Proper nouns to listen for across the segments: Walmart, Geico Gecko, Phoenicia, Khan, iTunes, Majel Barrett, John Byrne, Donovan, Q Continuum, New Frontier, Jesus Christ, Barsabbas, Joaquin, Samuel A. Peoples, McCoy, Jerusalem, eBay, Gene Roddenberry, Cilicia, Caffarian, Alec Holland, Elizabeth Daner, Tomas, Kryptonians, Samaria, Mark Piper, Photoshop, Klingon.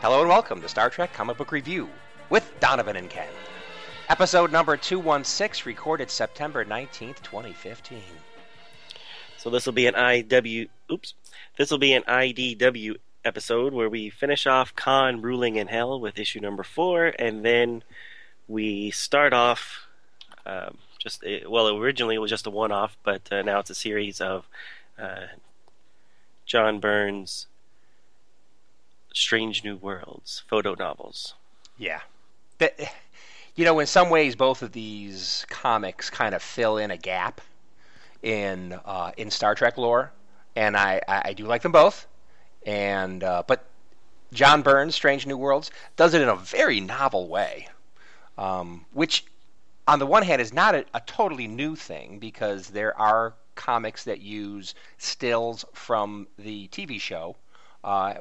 Hello and welcome to Star Trek Comic Book Review with Donovan and Ken. Episode number 216, recorded September 19th, 2015. So this will be an IDW episode where we finish off Khan ruling in hell with issue number 4, and then we start off originally it was just a one-off, but now it's a series of John Byrne's Strange New Worlds photo novels. Yeah. In some ways, both of these comics kind of fill in a gap in Star Trek lore, and I do like them both. And but John Byrne's Strange New Worlds does it in a very novel way, which on the one hand is not a totally new thing, because there are comics that use stills from the TV show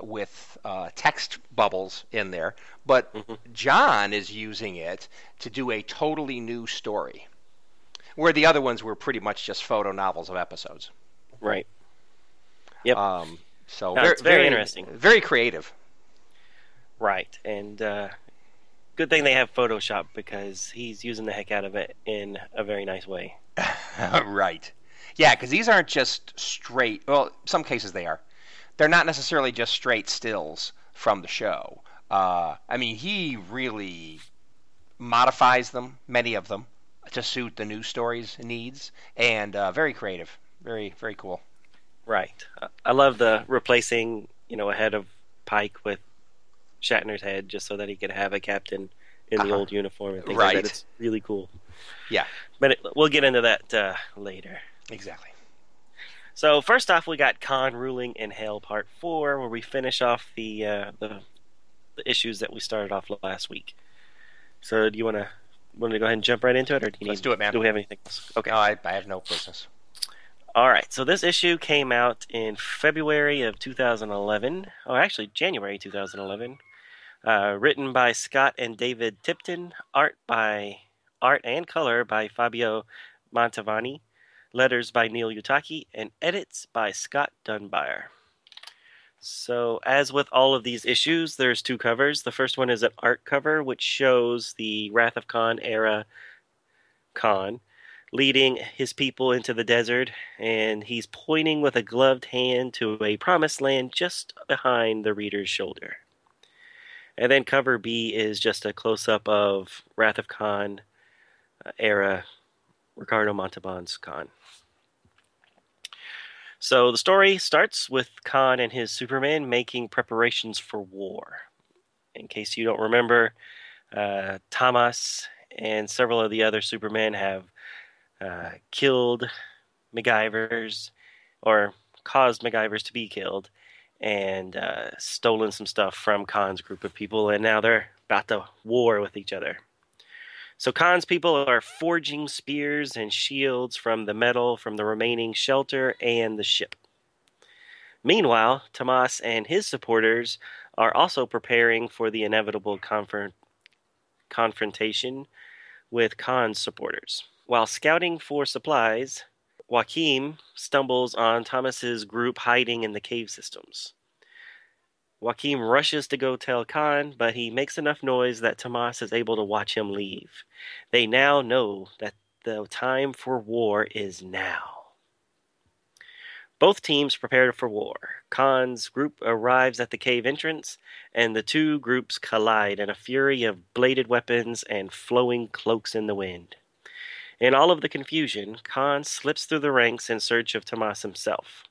with text bubbles in there, but John is using it to do a totally new story, where the other ones were pretty much just photo novels of episodes. Right. Yep. It's very interesting. Very creative. Right, and good thing they have Photoshop, because he's using the heck out of it in a very nice way. Right. Yeah, because these aren't just straight... Well, some cases they are. They're not necessarily just straight stills from the show. He really modifies them, many of them, to suit the new story's needs, and very creative, very, very cool. Right. I love the replacing, a head of Pike with Shatner's head, just so that he could have a captain in the old uniform and things like that. It's really cool. Yeah. But we'll get into that later. Exactly. So first off, we got Khan ruling in hell, part 4, where we finish off the issues that we started off last week. So do you want to go ahead and jump right into it, or let's do it, man? Do we have anything else? Okay, no, I have no business. All right, so this issue came out in February of 2011, or actually January 2011. Written by Scott and David Tipton, art and color by Fabio Mantovani. Letters by Neil Yutaki, and edits by Scott Dunbar. So, as with all of these issues, there's two covers. The first one is an art cover, which shows the Wrath of Khan era Khan leading his people into the desert, and he's pointing with a gloved hand to a promised land just behind the reader's shoulder. And then cover B is just a close-up of Wrath of Khan era Ricardo Montalban's Khan. So the story starts with Khan and his Superman making preparations for war. In case you don't remember, Tomas and several of the other Supermen have killed MacGyvers, or caused MacGyvers to be killed, and stolen some stuff from Khan's group of people, and now they're about to war with each other. So Khan's people are forging spears and shields from the metal from the remaining shelter and the ship. Meanwhile, Tomas and his supporters are also preparing for the inevitable confrontation with Khan's supporters. While scouting for supplies, Joaquin stumbles on Tomas's group hiding in the cave systems. Joaquin rushes to go tell Khan, but he makes enough noise that Tomas is able to watch him leave. They now know that the time for war is now. Both teams prepare for war. Khan's group arrives at the cave entrance, and the two groups collide in a fury of bladed weapons and flowing cloaks in the wind. In all of the confusion, Khan slips through the ranks in search of Tomas himself.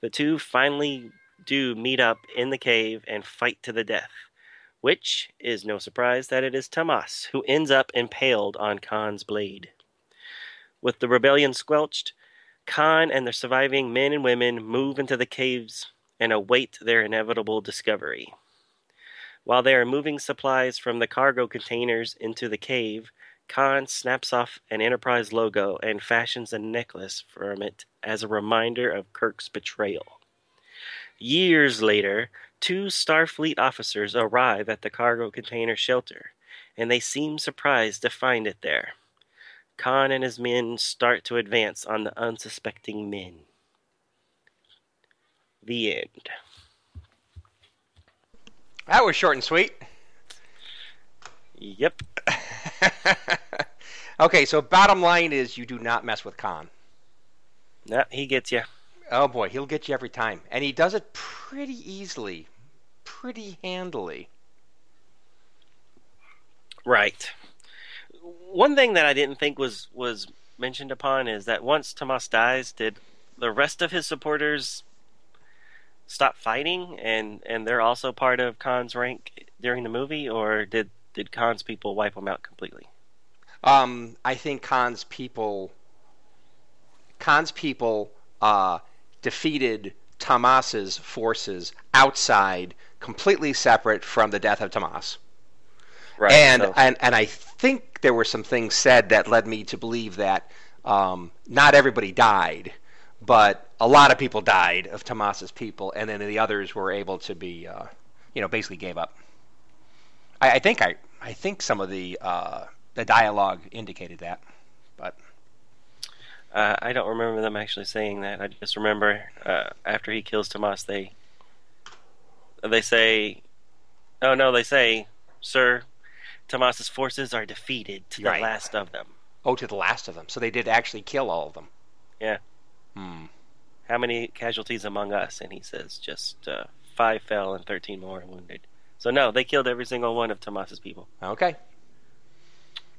The two finally do meet up in the cave and fight to the death, which is no surprise that it is Tomas who ends up impaled on Khan's blade. With the rebellion squelched, Khan and the surviving men and women move into the caves and await their inevitable discovery. While they are moving supplies from the cargo containers into the cave, Khan snaps off an Enterprise logo and fashions a necklace from it as a reminder of Kirk's betrayal. Years later, 2 Starfleet officers arrive at the cargo container shelter, and they seem surprised to find it there. Khan and his men start to advance on the unsuspecting men. The end. That was short and sweet. Yep. Okay, so bottom line is you do not mess with Khan. No, he gets you. Oh boy, he'll get you every time. And he does it pretty easily. Pretty handily. Right. One thing that I didn't think was mentioned upon is that once Tomas dies, did the rest of his supporters stop fighting and they're also part of Khan's rank during the movie, or did Khan's people wipe them out completely? I think Khan's people defeated Tomas's forces outside, completely separate from the death of Tomas. Right, and I think there were some things said that led me to believe that not everybody died, but a lot of people died of Tomas's people, and then the others were able to be, basically gave up. I think some of the dialogue indicated that, but I don't remember them actually saying that. I just remember after he kills Tomas, they say, "Sir, Tomas's forces are defeated to the last of them." Oh, to the last of them. So they did actually kill all of them. Yeah. Hmm. How many casualties among us? And he says just 5 fell and 13 more wounded. So no, they killed every single one of Tomas's people. Okay.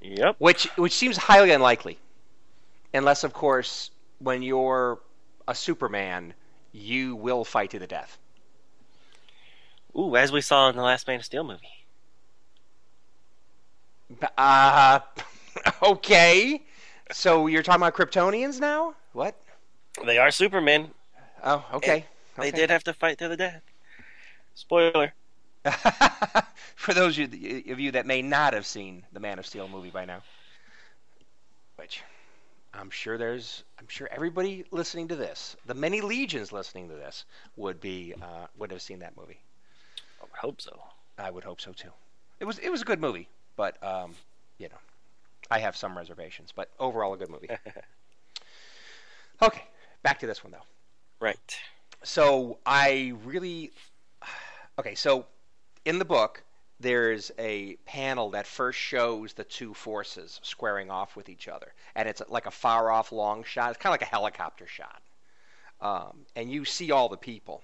Yep. Which seems highly unlikely. Unless, of course, when you're a Superman, you will fight to the death. Ooh, as we saw in the last Man of Steel movie. Okay. So you're talking about Kryptonians now? What? They are Supermen. Oh, okay. They did have to fight to the death. Spoiler. For those of you that may not have seen the Man of Steel movie by now, which I'm sure everybody listening to this, the many legions listening to this, would have seen that movie. I would hope so. I would hope so too. It was a good movie. But, I have some reservations. But overall, a good movie. Okay, back to this one, though. Right. So, in the book, there's a panel that first shows the 2 forces squaring off with each other. And it's like a far-off long shot. It's kind of like a helicopter shot. And you see all the people.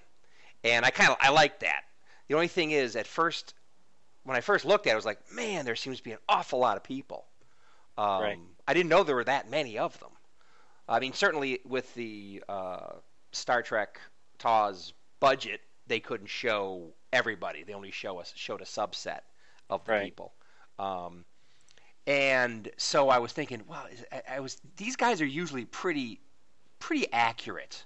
And I like that. The only thing is, at first... when I first looked at it, I was like, man, there seems to be an awful lot of people. Right. I didn't know there were that many of them. I mean, certainly with the Star Trek TOS budget, they couldn't show everybody. They only showed a subset of the people. And so I was thinking, wow, these guys are usually pretty accurate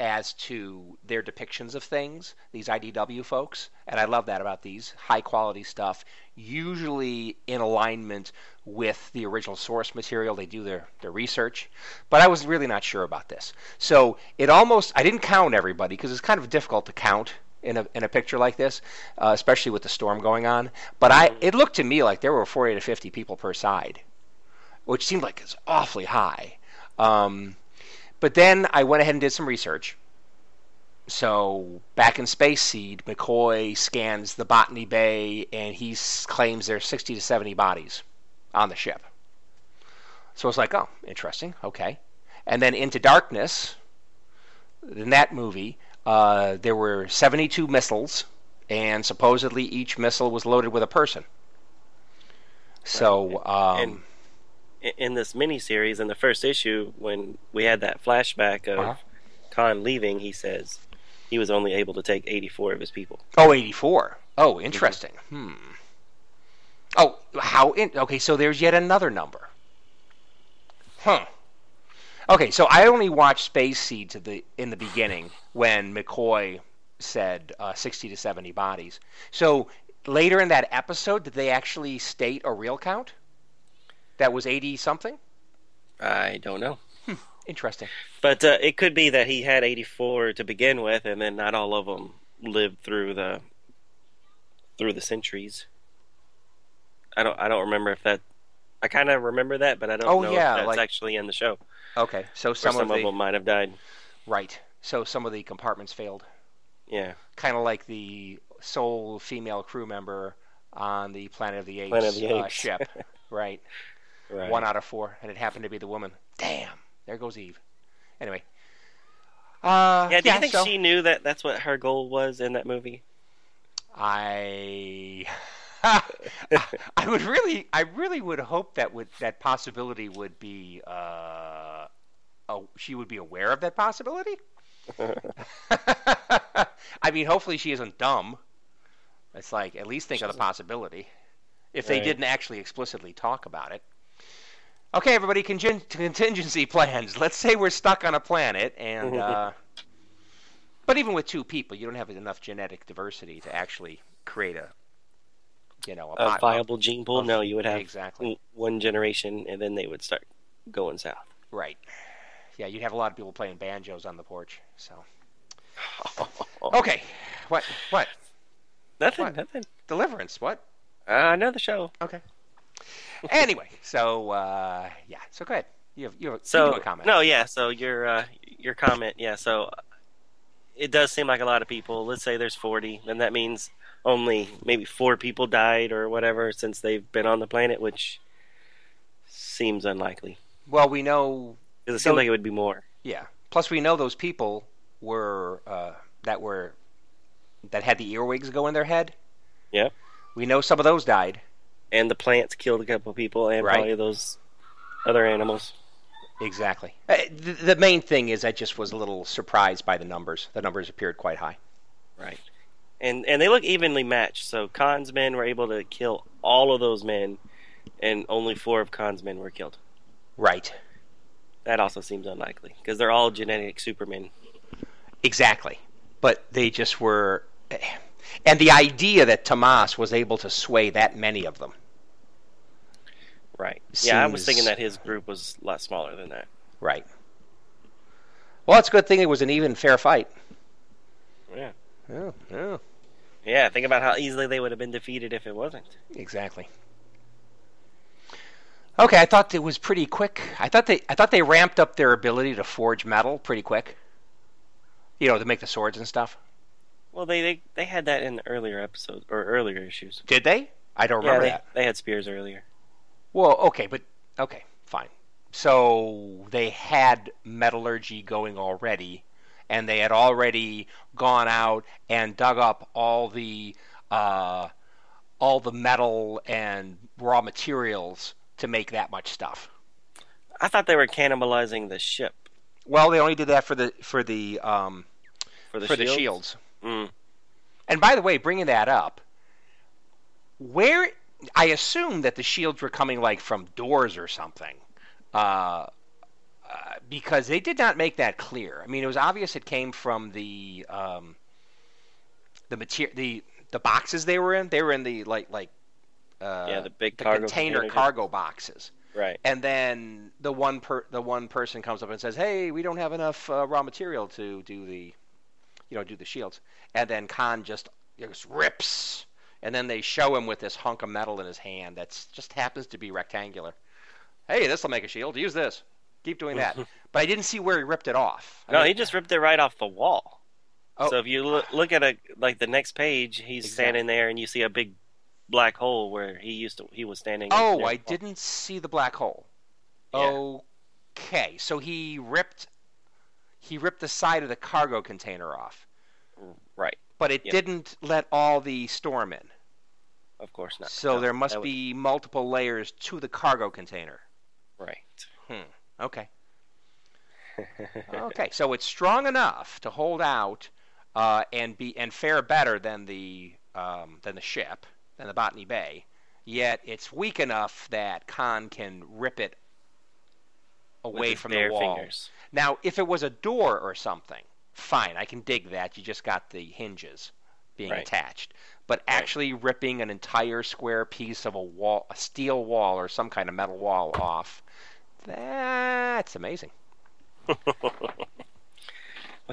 as to their depictions of things, these IDW folks. And I love that about these high-quality stuff, usually in alignment with the original source material. They do their research. But I was really not sure about this. So I didn't count everybody because it's kind of difficult to count in a picture like this, especially with the storm going on. But it looked to me like there were 40 to 50 people per side, which seemed like it's awfully high. But then I went ahead and did some research. So back in Space Seed, McCoy scans the Botany Bay, and he claims there's 60 to 70 bodies on the ship. So it's like, oh, interesting, okay. And then Into Darkness, in that movie, there were 72 missiles, and supposedly each missile was loaded with a person. So... in this miniseries, in the first issue, when we had that flashback of Khan leaving, he says he was only able to take 84 of his people. Oh, 84. Oh, interesting. Mm-hmm. Oh, okay, so there's yet another number. Huh. Okay, so I only watched Space Seed in the beginning when McCoy said 60 to 70 bodies. So later in that episode, did they actually state a real count? That was 80-something? I don't know. Interesting. But it could be that he had 84 to begin with, and then not all of them lived through the centuries. I don't remember if that. I kind of remember that, but I don't know if that's actually in the show. Okay, so some of them might have died. Right. So some of the compartments failed. Yeah. Kind of like the sole female crew member on the Planet of the Apes, ship. Right. Right. 1 out of 4, and it happened to be the woman. Damn. There goes Eve. Anyway. Do you think she knew that that's what her goal was in that movie? I really would hope that possibility would be. She would be aware of that possibility. I mean, hopefully she isn't dumb. It's like, at least think of the possibility. If they didn't actually explicitly talk about it. Okay, everybody, contingency plans. Let's say we're stuck on a planet, and but even with 2 people, you don't have enough genetic diversity to actually create a viable gene pool. No, you would have one generation, and then they would start going south. Right. Yeah, you'd have a lot of people playing banjos on the porch. So. Okay. What? Nothing. Deliverance. What? I know the show. Okay. Anyway, so so go ahead. You have a comment. No, yeah. So your comment, yeah. So it does seem like a lot of people. Let's say there's 40, then that means only maybe 4 people died or whatever since they've been on the planet, which seems unlikely. Well, we know because it seems like it would be more. Yeah. Plus, we know those people were that had the earwigs go in their head. Yeah. We know some of those died. And the plants killed a couple of people and probably those other animals. Exactly. The main thing is I just was a little surprised by the numbers. The numbers appeared quite high. Right. And they look evenly matched. So Khan's men were able to kill all of those men, and only 4 of Khan's men were killed. Right. That also seems unlikely because they're all genetic supermen. Exactly. But they just were... And the idea that Tomas was able to sway that many of them. Right. Seems... Yeah, I was thinking that his group was a lot smaller than that. Right. Well, it's a good thing it was an even, fair fight. Yeah. Yeah. Yeah, think about how easily they would have been defeated if it wasn't. Exactly. Okay, I thought it was pretty quick. I thought they ramped up their ability to forge metal pretty quick. You know, to make the swords and stuff. Well, they had that in the earlier episodes or earlier issues. Did they? I don't remember that. They had spears earlier. Well, okay, fine. So they had metallurgy going already, and they had already gone out and dug up all the metal and raw materials to make that much stuff. I thought they were cannibalizing the ship. Well, they only did that for the shields. Mm. And by the way, bringing that up, where I assume that the shields were coming like from doors or something, because they did not make that clear. I mean, it was obvious it came from the boxes they were in. They were in the the big cargo boxes, right? And then the one person comes up and says, "Hey, we don't have enough raw material to do the shields." And then Khan just rips. And then they show him with this hunk of metal in his hand that just happens to be rectangular. Hey, this will make a shield. Use this. Keep doing that. But I didn't see where he ripped it off. He just ripped it right off the wall. Oh. So if you look at the next page, he's standing there and you see a big black hole where he was standing. Oh, I didn't see the black hole. Yeah. Okay. So he ripped the side of the cargo container off. Right. But it didn't let all the storm in. Of course not. So there must be multiple layers to the cargo container. Right. Okay. Okay, so it's strong enough to hold out and fare better than the ship, than the Botany Bay, yet it's weak enough that Khan can rip it away from the wall. Fingers. Now, if it was a door or something, fine, I can dig that. You just got the hinges being attached. but actually ripping an entire square piece of a wall, a steel wall or some kind of metal wall off. That's amazing. Well,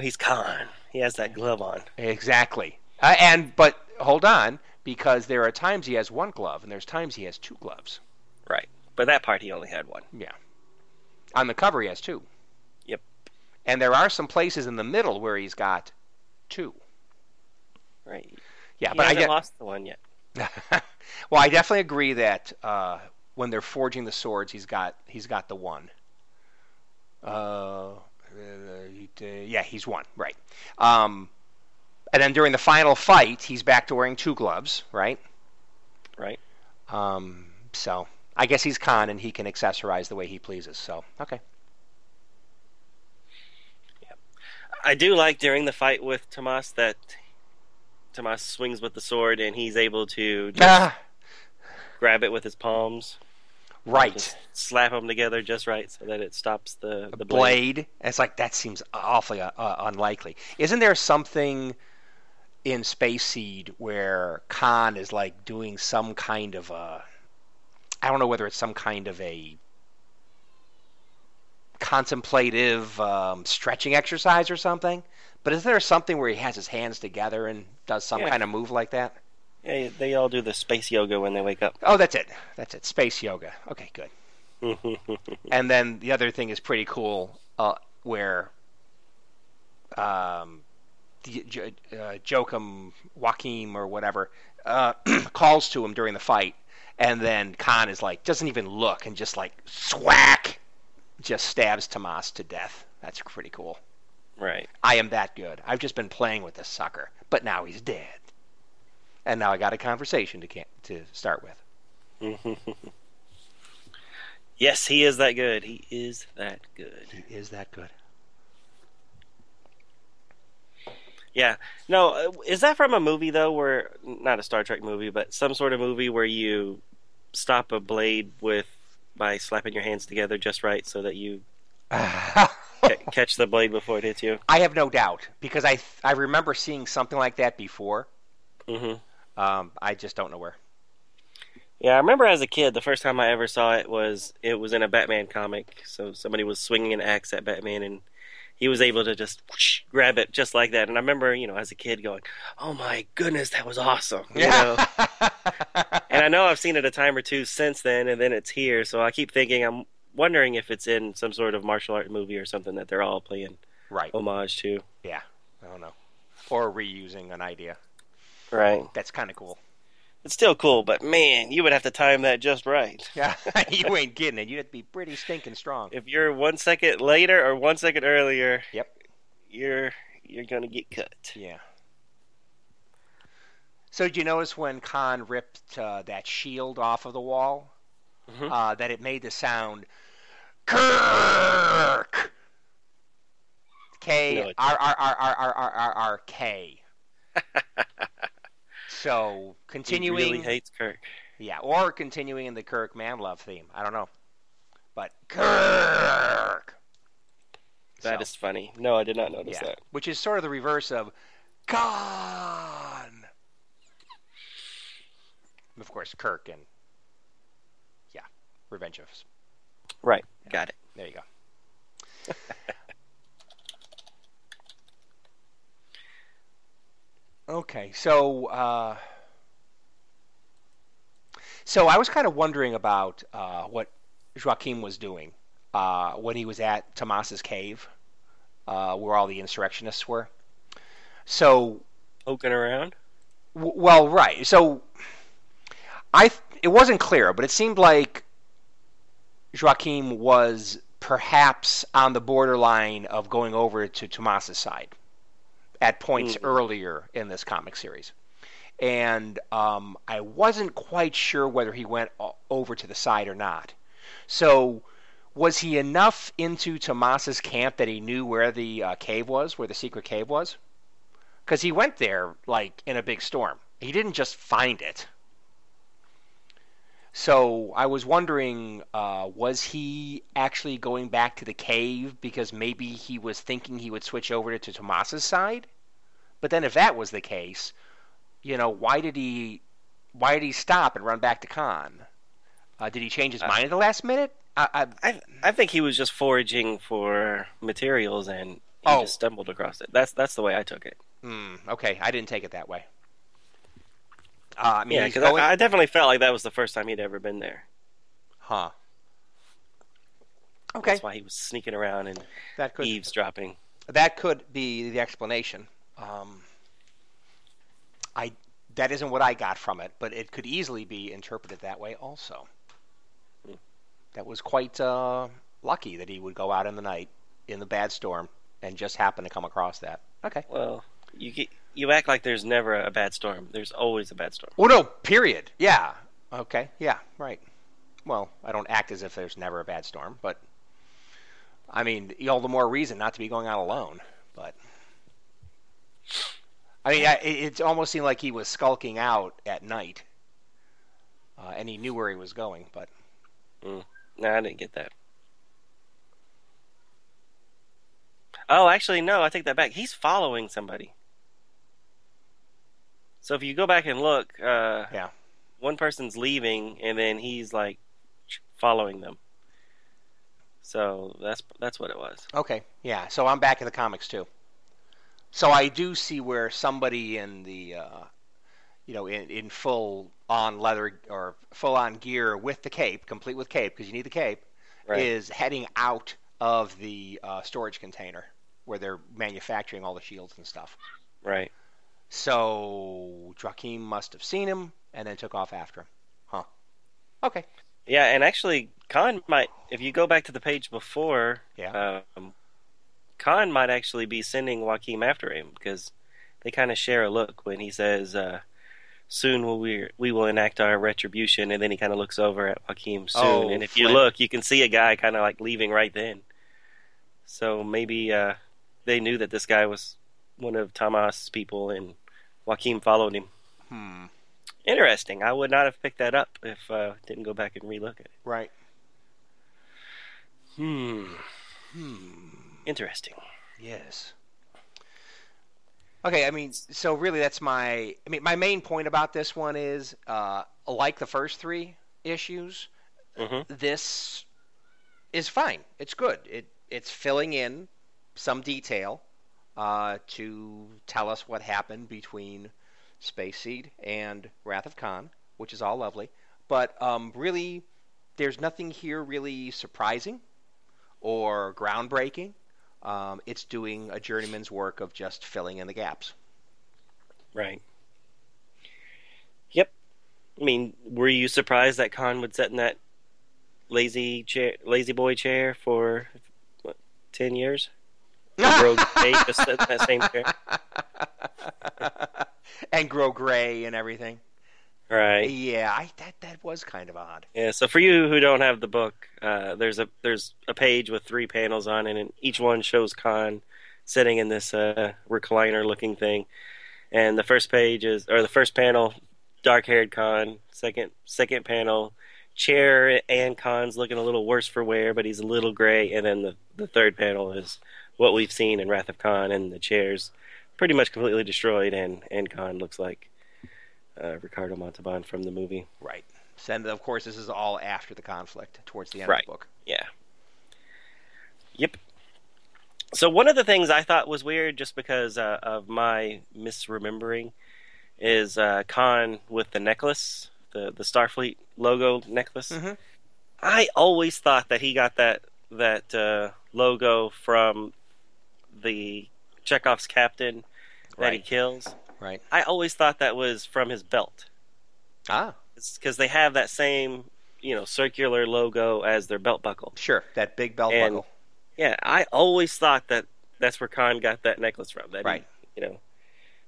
he's Khan. He has that glove on. Exactly. But hold on, because there are times he has one glove, and there's times he has two gloves. Right. But that part, he only had one. Yeah. On the cover, he has two. Yep. And there are some places in the middle where he's got two. Right. Yeah, but I haven't lost the one yet. Well, I definitely agree that when they're forging the swords, he's got the one. Yeah, he's one, right. And then during the final fight, he's back to wearing two gloves, right? Right. So I guess he's Khan, and he can accessorize the way he pleases. So okay. Yeah. I do like during the fight with Tomas that Tomas swings with the sword, and he's able to just grab it with his palms. Right. Slap them together just right so that it stops the blade. It's like, that seems awfully unlikely. Isn't there something in Space Seed where Khan is like doing some kind of a... I don't know whether it's some kind of a contemplative stretching exercise or something, but is there something where he has his hands together and does some kind of move like that? Yeah, they all do the space yoga when they wake up. Oh, that's it. That's it. Space yoga. Okay, good. And then the other thing is pretty cool, where Joaquin or whatever calls to him during the fight, and then Khan is like, doesn't even look, and just like, swack, just stabs Tomas to death. That's pretty cool. Right. I am that good. I've just been playing with this sucker, but now he's dead. And now I got a conversation to start with. Yes, he is that good. He is that good. He is that good. Yeah. No, is that from a movie, though, where... Not a Star Trek movie, but some sort of movie where you stop a blade by slapping your hands together just right so that you... catch the blade before it hits you. I have no doubt, because I remember seeing something like that before. Mm-hmm. I just don't know where. Yeah, I remember as a kid, the first time I ever saw it was in a Batman comic. So somebody was swinging an axe at Batman, and he was able to just whoosh, grab it just like that. And I remember, as a kid going, "Oh my goodness, that was awesome!" You know? And I know I've seen it a time or two since then, and then it's here. So I keep thinking, I'm wondering if it's in some sort of martial art movie or something that they're all playing homage to. Yeah, I don't know, or reusing an idea. Right. That's kind of cool. It's still cool, but man, you would have to time that just right. Yeah, you ain't getting it. You'd have to be pretty stinking strong. If you're 1 second later or 1 second earlier, you're going to get cut. Yeah. So did you notice when Khan ripped that shield off of the wall, that it made the sound, Kirk! K-R-R-R-R-R-R-R-K. So continuing, he really hates Kirk. Yeah, or continuing in the Kirk man love theme. I don't know, but Kirk. That is funny. No, I did not notice that. Which is sort of the reverse of Khan. Of course, Kirk and Revenge of. Right. Yeah. Got it. There you go. Okay, so so I was kind of wondering about what Joaquin was doing when he was at Tomas's cave, where all the insurrectionists were. So poking around. Well, right. So it wasn't clear, but it seemed like Joaquin was perhaps on the borderline of going over to Tomas's side at points earlier in this comic series. And I wasn't quite sure whether he went over to the side or not. So was he enough into Tomas's camp that he knew where the cave was, where the secret cave was? Because he went there, like, in a big storm. He didn't just find it. So I was wondering, was he actually going back to the cave because maybe he was thinking he would switch over to Tomas's side? But then if that was the case, you know, why did he stop and run back to Khan? Did he change his mind at the last minute? I think he was just foraging for materials and he just stumbled across it. That's the way I took it. Okay, I didn't take it that way. I mean, yeah, because I definitely felt like that was the first time he'd ever been there. Huh. Okay. That's why he was sneaking around and eavesdropping. That could be the explanation. That isn't what I got from it, but it could easily be interpreted that way also. That was quite lucky that he would go out in the night in the bad storm and just happen to come across that. Okay. Well, you act like there's never a bad storm. There's always a bad storm. Oh, no, period. Yeah. Okay. Yeah, right. Well, I don't act as if there's never a bad storm, but I mean, all the more reason not to be going out alone. But I mean, it almost seemed like he was skulking out at night, and he knew where he was going. But no, I didn't get that. Oh, actually, no, I take that back. He's following somebody. So if you go back and look, one person's leaving, and then he's like following them. So that's what it was. Okay, yeah. So I'm back in the comics too. So I do see where somebody in the, in full on leather or full on gear with the cape, complete with cape, because you need the cape, is heading out of the storage container where they're manufacturing all the shields and stuff. Right. So Joaquin must have seen him and then took off after him. Huh. Okay. Yeah, and actually, Khan might, if you go back to the page before, Khan might actually be sending Joaquin after him, because they kind of share a look when he says, soon we will enact our retribution, and then he kind of looks over at Joaquin soon. Oh, and if you look, you can see a guy kind of like leaving right then. So maybe they knew that this guy was one of Tomas' people, and Joaquin followed him. Interesting. I would not have picked that up if I didn't go back and relook at it. Right. Interesting. Yes. Okay, I mean, so really that's my main point about this one is, like the first three issues, this is fine. It's good. It's filling in some detail to tell us what happened between Space Seed and Wrath of Khan, which is all lovely, but really there's nothing here really surprising or groundbreaking. It's doing a journeyman's work of just filling in the gaps. Right. Yep. I mean, were you surprised that Khan would sit in that lazy boy chair for 10 years? Rogue Day just sat in that same chair. And grow gray and everything. Right. Yeah, that was kind of odd. Yeah, so for you who don't have the book, there's a page with 3 panels on it, and each one shows Khan sitting in this recliner-looking thing. And the first page is, or the first panel, dark-haired Khan. Second panel, chair and Khan's looking a little worse for wear, but he's a little gray. And then the third panel is what we've seen in Wrath of Khan, and the chair's pretty much completely destroyed, and Khan looks like Ricardo Montalban from the movie. Right. And of course, this is all after the conflict, towards the end of the book. Yeah. Yep. So one of the things I thought was weird, just because of my misremembering, is Khan with the necklace, the Starfleet logo necklace. I always thought that he got that logo from the Chekhov's captain that he kills. Right. I always thought that was from his belt. It's because they have that same, circular logo as their belt buckle. Sure, that big belt buckle. Yeah, I always thought that that's where Khan got that necklace from.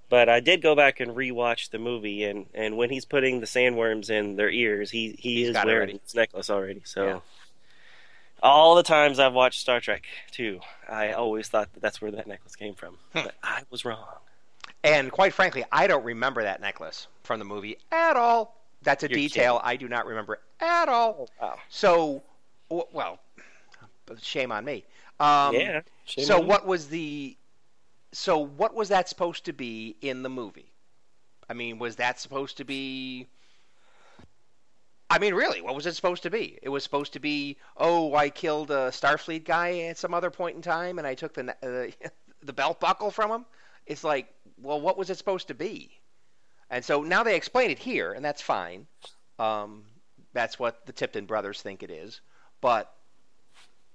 But I did go back and rewatch the movie, and when he's putting the sandworms in their ears, he's wearing his necklace already. So. Yeah. All the times I've watched Star Trek, too, I always thought that's where that necklace came from. But I was wrong. And quite frankly, I don't remember that necklace from the movie at all. That's a detail kidding. I do not remember at all. Oh. So, well, shame on me. So what was that supposed to be in the movie? I mean, was that supposed to be... I mean, really, what was it supposed to be? It was supposed to be, oh, I killed a Starfleet guy at some other point in time, and I took the belt buckle from him? It's like, well, what was it supposed to be? And so now they explain it here, and that's fine. That's what the Tipton brothers think it is. But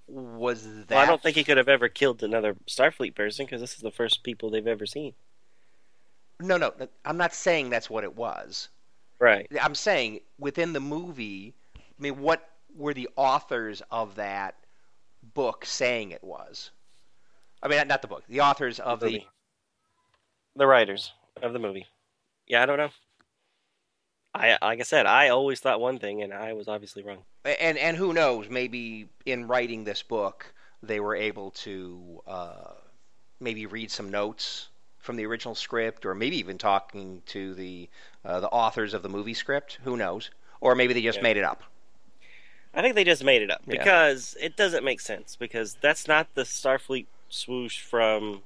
was that... Well, I don't think he could have ever killed another Starfleet person, because this is the first people they've ever seen. No, no, I'm not saying that's what it was. Right. I'm saying within the movie, I mean, what were the authors of that book saying it was? I mean, not the book. The authors of the writers of the movie. Yeah, I don't know. Like I said, I always thought one thing, and I was obviously wrong. And who knows? Maybe in writing this book, they were able to maybe read some notes from the original script, or maybe even talking to the authors of the movie script. Who knows? Or maybe they just made it up. I think they just made it up, because it doesn't make sense, because that's not the Starfleet swoosh from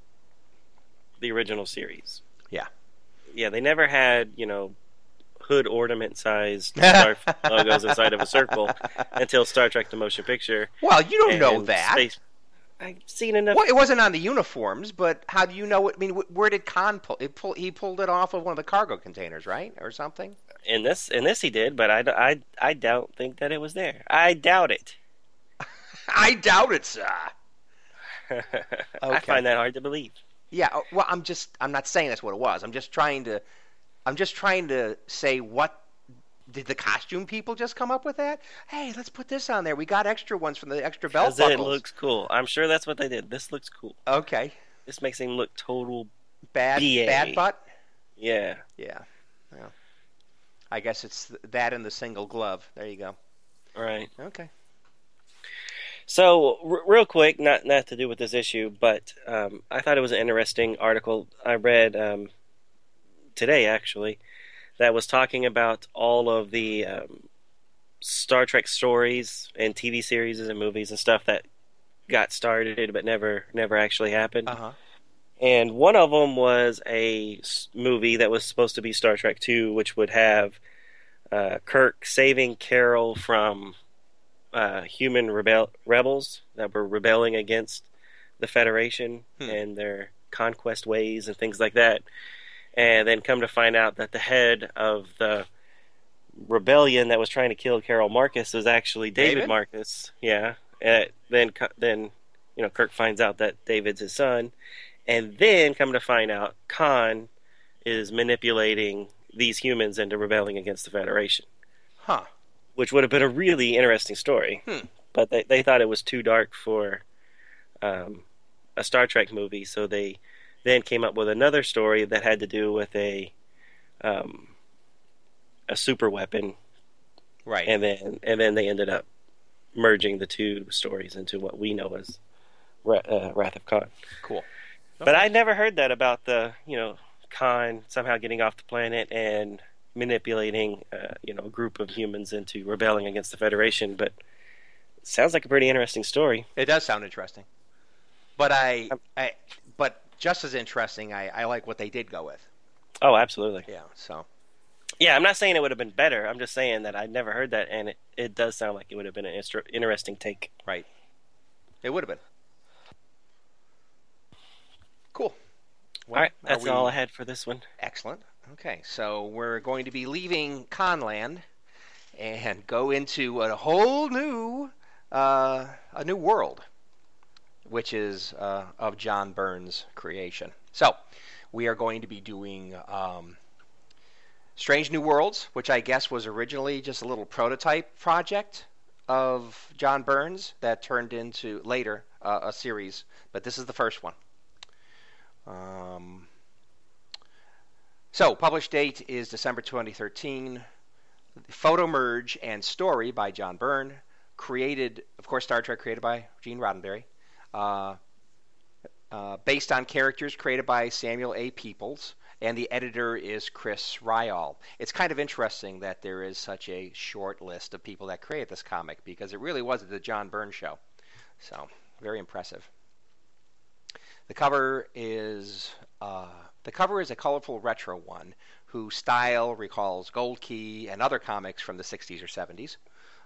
the original series. Yeah. Yeah, they never had, you know, hood ornament-sized Starfleet logos inside of a circle until Star Trek The Motion Picture. Well, you don't know that. I've seen enough. Well, it wasn't on the uniforms, but how do you know it? I mean, where did Khan pull it? He pulled it off of one of the cargo containers, right, or something? In this, he did, but I don't think that it was there. I doubt it. I doubt it, sir. Okay. I find that hard to believe. Yeah. Well, I'm not saying that's what it was. I'm just trying to say, what did the costume people just come up with that? Hey, let's put this on there. We got extra ones from the extra belt buckles. It looks cool. I'm sure that's what they did. This looks cool. Okay. This makes him look total bad butt. Yeah. Yeah. Well, I guess it's that and the single glove. There you go. All right. Okay. So real quick, not to do with this issue, but I thought it was an interesting article I read today, actually, that was talking about all of the Star Trek stories and TV series and movies and stuff that got started but never actually happened. Uh-huh. And one of them was a movie that was supposed to be Star Trek II, which would have Kirk saving Carol from human rebels that were rebelling against the Federation and their conquest ways and things like that. And then come to find out that the head of the rebellion that was trying to kill Carol Marcus was actually David Marcus. Yeah. And then you know, Kirk finds out that David's his son. And then come to find out Khan is manipulating these humans into rebelling against the Federation. Huh. Which would have been a really interesting story. But they thought it was too dark for a Star Trek movie, so they... then came up with another story that had to do with a super weapon, right? And then they ended up merging the two stories into what we know as Wrath of Khan. Cool. Okay. But I never heard that about the Khan somehow getting off the planet and manipulating a group of humans into rebelling against the Federation. But it sounds like a pretty interesting story. It does sound interesting, but just as interesting, I like what they did go with. Oh, absolutely. Yeah, so. Yeah, I'm not saying it would have been better. I'm just saying that I never heard that, and it does sound like it would have been an interesting take. Right. It would have been. Cool. Well, all right, that's all I had for this one. Excellent. Okay, so we're going to be leaving Conland and go into a whole new a new world, which is of John Byrne's creation. So we are going to be doing Strange New Worlds, which I guess was originally just a little prototype project of John Byrne's that turned into later a series, but this is the first one. So published date is December 2013. Photo merge and story by John Byrne. Created, of course, Star Trek, created by Gene Roddenberry. Based on characters created by Samuel A. Peoples, and the editor is Chris Ryall. It's kind of interesting that there is such a short list of people that created this comic, because it really was the John Byrne show. So, very impressive. The cover is a colorful retro one whose style recalls Gold Key and other comics from the 60s or 70s.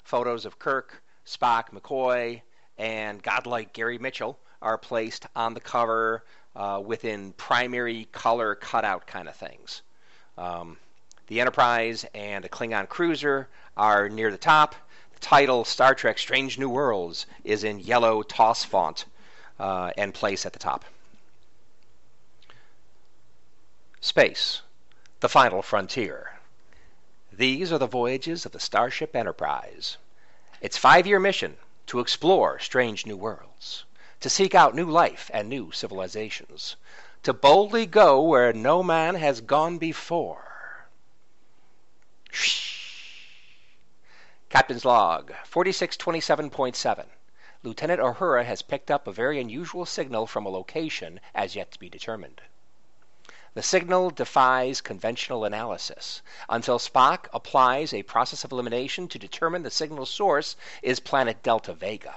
Photos of Kirk, Spock, McCoy, and godlike Gary Mitchell are placed on the cover within primary color cutout kind of things. The Enterprise and a Klingon cruiser are near the top. The title, Star Trek Strange New Worlds, is in yellow Toss font and placed at the top. Space, the final frontier. These are the voyages of the Starship Enterprise. Its 5-year mission to explore strange new worlds, to seek out new life and new civilizations, to boldly go where no man has gone before. Captain's log, 4627.7. Lieutenant Uhura has picked up a very unusual signal from a location as yet to be determined. The signal defies conventional analysis until Spock applies a process of elimination to determine the signal source is planet Delta Vega.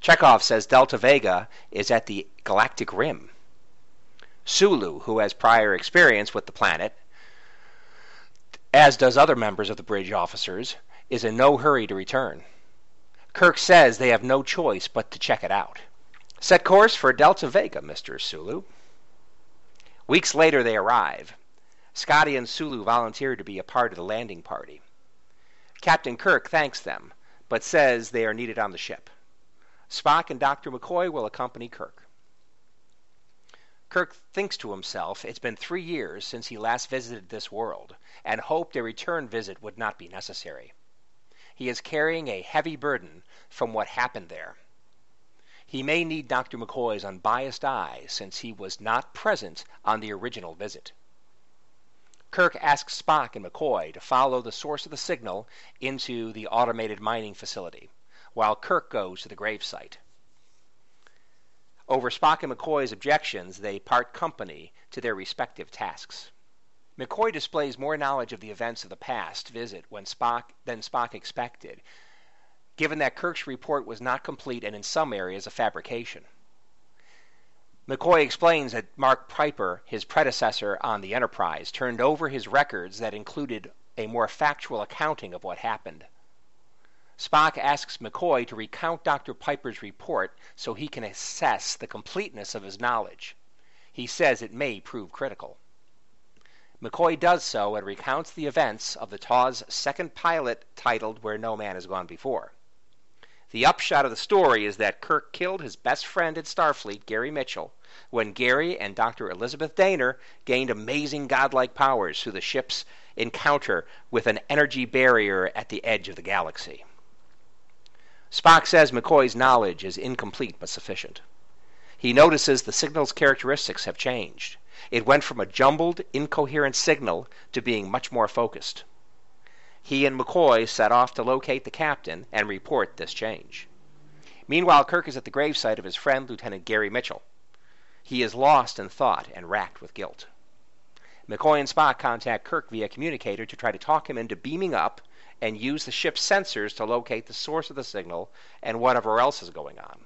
Chekhov says Delta Vega is at the galactic rim. Sulu, who has prior experience with the planet, as does other members of the bridge officers, is in no hurry to return. Kirk says they have no choice but to check it out. Set course for Delta Vega, Mr. Sulu. Weeks later, they arrive. Scotty and Sulu volunteer to be a part of the landing party. Captain Kirk thanks them, but says they are needed on the ship. Spock and Dr. McCoy will accompany Kirk. Kirk thinks to himself it's been 3 years since he last visited this world, and hoped a return visit would not be necessary. He is carrying a heavy burden from what happened there. He may need Dr. McCoy's unbiased eye, since he was not present on the original visit. Kirk asks Spock and McCoy to follow the source of the signal into the automated mining facility, while Kirk goes to the gravesite. Over Spock and McCoy's objections, they part company to their respective tasks. McCoy displays more knowledge of the events of the past visit than Spock expected, given that Kirk's report was not complete and in some areas a fabrication. McCoy explains that Mark Piper, his predecessor on the Enterprise, turned over his records that included a more factual accounting of what happened. Spock asks McCoy to recount Dr. Piper's report so he can assess the completeness of his knowledge. He says it may prove critical. McCoy does so and recounts the events of the TAW's second pilot titled Where No Man Has Gone Before. The upshot of the story is that Kirk killed his best friend at Starfleet, Gary Mitchell, when Gary and Dr. Elizabeth Daner gained amazing godlike powers through the ship's encounter with an energy barrier at the edge of the galaxy. Spock says McCoy's knowledge is incomplete but sufficient. He notices the signal's characteristics have changed. It went from a jumbled, incoherent signal to being much more focused. He and McCoy set off to locate the captain and report this change. Meanwhile, Kirk is at the gravesite of his friend, Lieutenant Gary Mitchell. He is lost in thought and racked with guilt. McCoy and Spock contact Kirk via communicator to try to talk him into beaming up and use the ship's sensors to locate the source of the signal and whatever else is going on.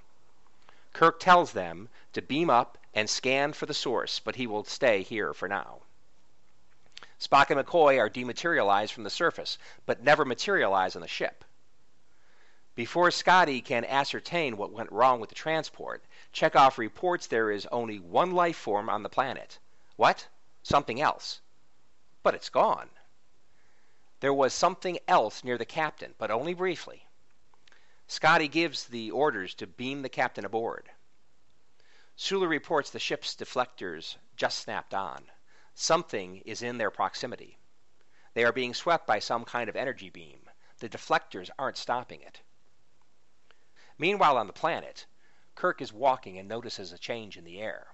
Kirk tells them to beam up and scan for the source, but he will stay here for now. Spock and McCoy are dematerialized from the surface, but never materialize on the ship. Before Scotty can ascertain what went wrong with the transport, Chekhov reports there is only one life form on the planet. What? Something else. But it's gone. There was something else near the captain, but only briefly. Scotty gives the orders to beam the captain aboard. Sulu reports the ship's deflectors just snapped on. Something is in their proximity. They are being swept by some kind of energy beam. The deflectors aren't stopping it. Meanwhile, on the planet, Kirk is walking and notices a change in the air.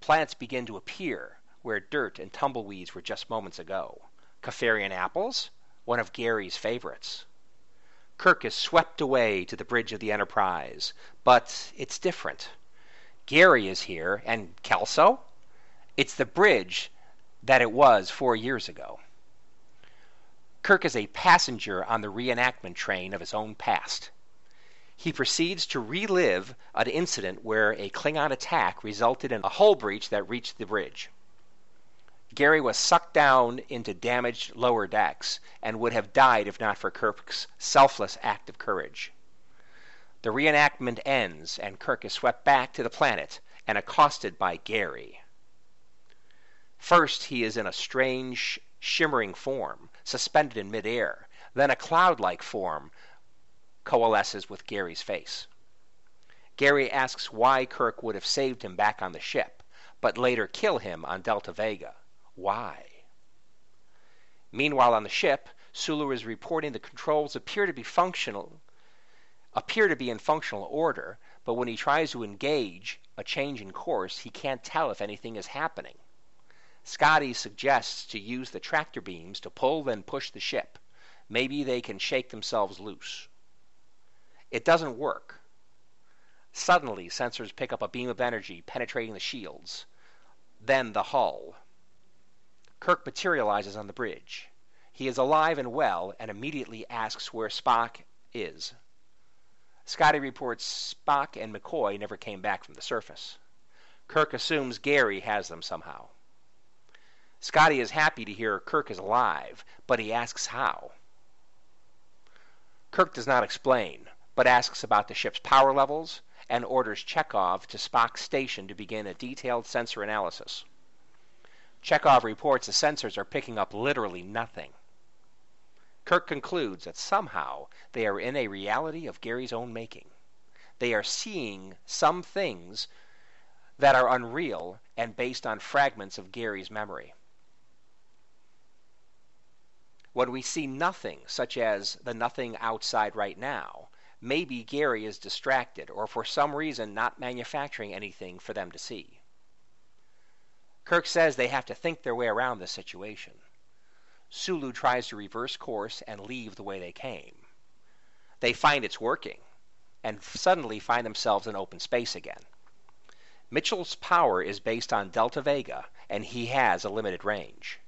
Plants begin to appear where dirt and tumbleweeds were just moments ago. Caffarian apples, one of Gary's favorites. Kirk is swept away to the bridge of the Enterprise, but it's different. Gary is here, and Kelso? It's the bridge that it was 4 years ago. Kirk is a passenger on the reenactment train of his own past. He proceeds to relive an incident where a Klingon attack resulted in a hull breach that reached the bridge. Gary was sucked down into damaged lower decks and would have died if not for Kirk's selfless act of courage. The reenactment ends, and Kirk is swept back to the planet and accosted by Gary. First, he is in a strange, shimmering form, suspended in midair. Then a cloud-like form coalesces with Gary's face. Gary asks why Kirk would have saved him back on the ship, but later kill him on Delta Vega. Why? Meanwhile, on the ship, Sulu is reporting the controls appear to be in functional order, but when he tries to engage a change in course, he can't tell if anything is happening. Scotty suggests to use the tractor beams to pull then push the ship. Maybe they can shake themselves loose. It doesn't work. Suddenly, sensors pick up a beam of energy penetrating the shields, then the hull. Kirk materializes on the bridge. He is alive and well and immediately asks where Spock is. Scotty reports Spock and McCoy never came back from the surface. Kirk assumes Gary has them somehow. Scotty is happy to hear Kirk is alive, but he asks how. Kirk does not explain, but asks about the ship's power levels and orders Chekhov to Spock's station to begin a detailed sensor analysis. Chekhov reports the sensors are picking up literally nothing. Kirk concludes that somehow they are in a reality of Gary's own making. They are seeing some things that are unreal and based on fragments of Gary's memory. When we see nothing, such as the nothing outside right now, maybe Gary is distracted or for some reason not manufacturing anything for them to see. Kirk says they have to think their way around this situation. Sulu tries to reverse course and leave the way they came. They find it's working and suddenly find themselves in open space again. Mitchell's power is based on Delta Vega and he has a limited range.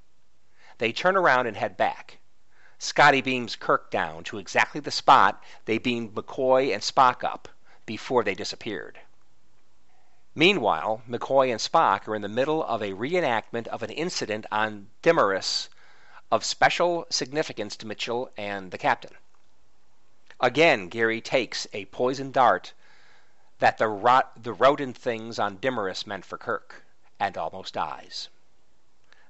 They turn around and head back. Scotty beams Kirk down to exactly the spot they beamed McCoy and Spock up before they disappeared. Meanwhile, McCoy and Spock are in the middle of a reenactment of an incident on Dimorus of special significance to Mitchell and the captain. Again, Gary takes a poison dart that the rodent things on Dimorus meant for Kirk, and almost dies.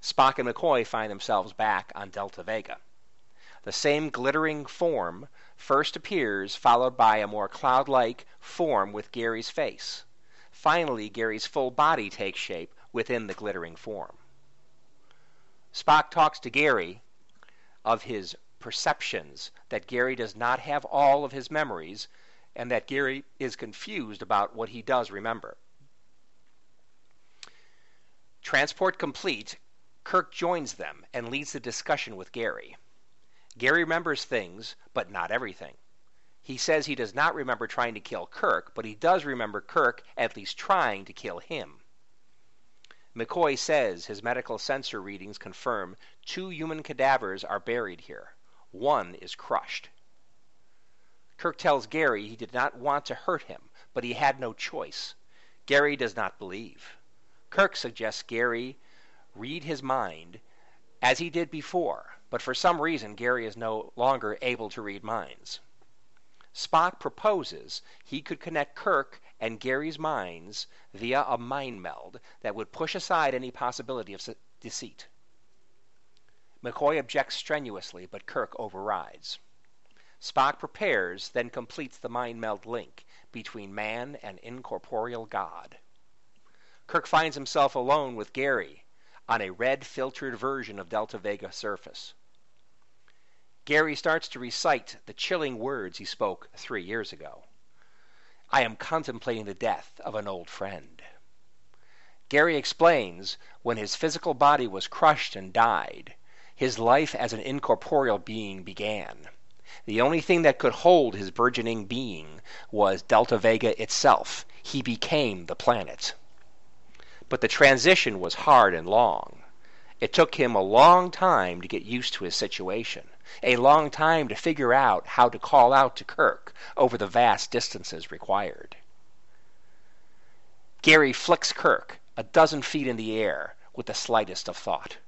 Spock and McCoy find themselves back on Delta Vega. The same glittering form first appears, followed by a more cloud-like form with Gary's face. Finally, Gary's full body takes shape within the glittering form. Spock talks to Gary of his perceptions, that Gary does not have all of his memories, and that Gary is confused about what he does remember. Transport complete, Kirk joins them and leads the discussion with Gary. Gary remembers things, but not everything. He says he does not remember trying to kill Kirk, but he does remember Kirk at least trying to kill him. McCoy says his medical sensor readings confirm 2 human cadavers are buried here. 1 is crushed. Kirk tells Gary he did not want to hurt him, but he had no choice. Gary does not believe. Kirk suggests Gary read his mind as he did before, but for some reason Gary is no longer able to read minds. Spock proposes he could connect Kirk and Gary's minds via a mind meld that would push aside any possibility of deceit. McCoy objects strenuously, but Kirk overrides. Spock prepares, then completes the mind meld link between man and incorporeal God. Kirk finds himself alone with Gary on a red-filtered version of Delta Vega surface. Gary starts to recite the chilling words he spoke 3 years ago. I am contemplating the death of an old friend. Gary explains when his physical body was crushed and died, his life as an incorporeal being began. The only thing that could hold his burgeoning being was Delta Vega itself. He became the planet. But the transition was hard and long. It took him a long time to get used to his situation, a long time to figure out how to call out to Kirk over the vast distances required. Gary flicks Kirk a dozen feet in the air with the slightest of thought.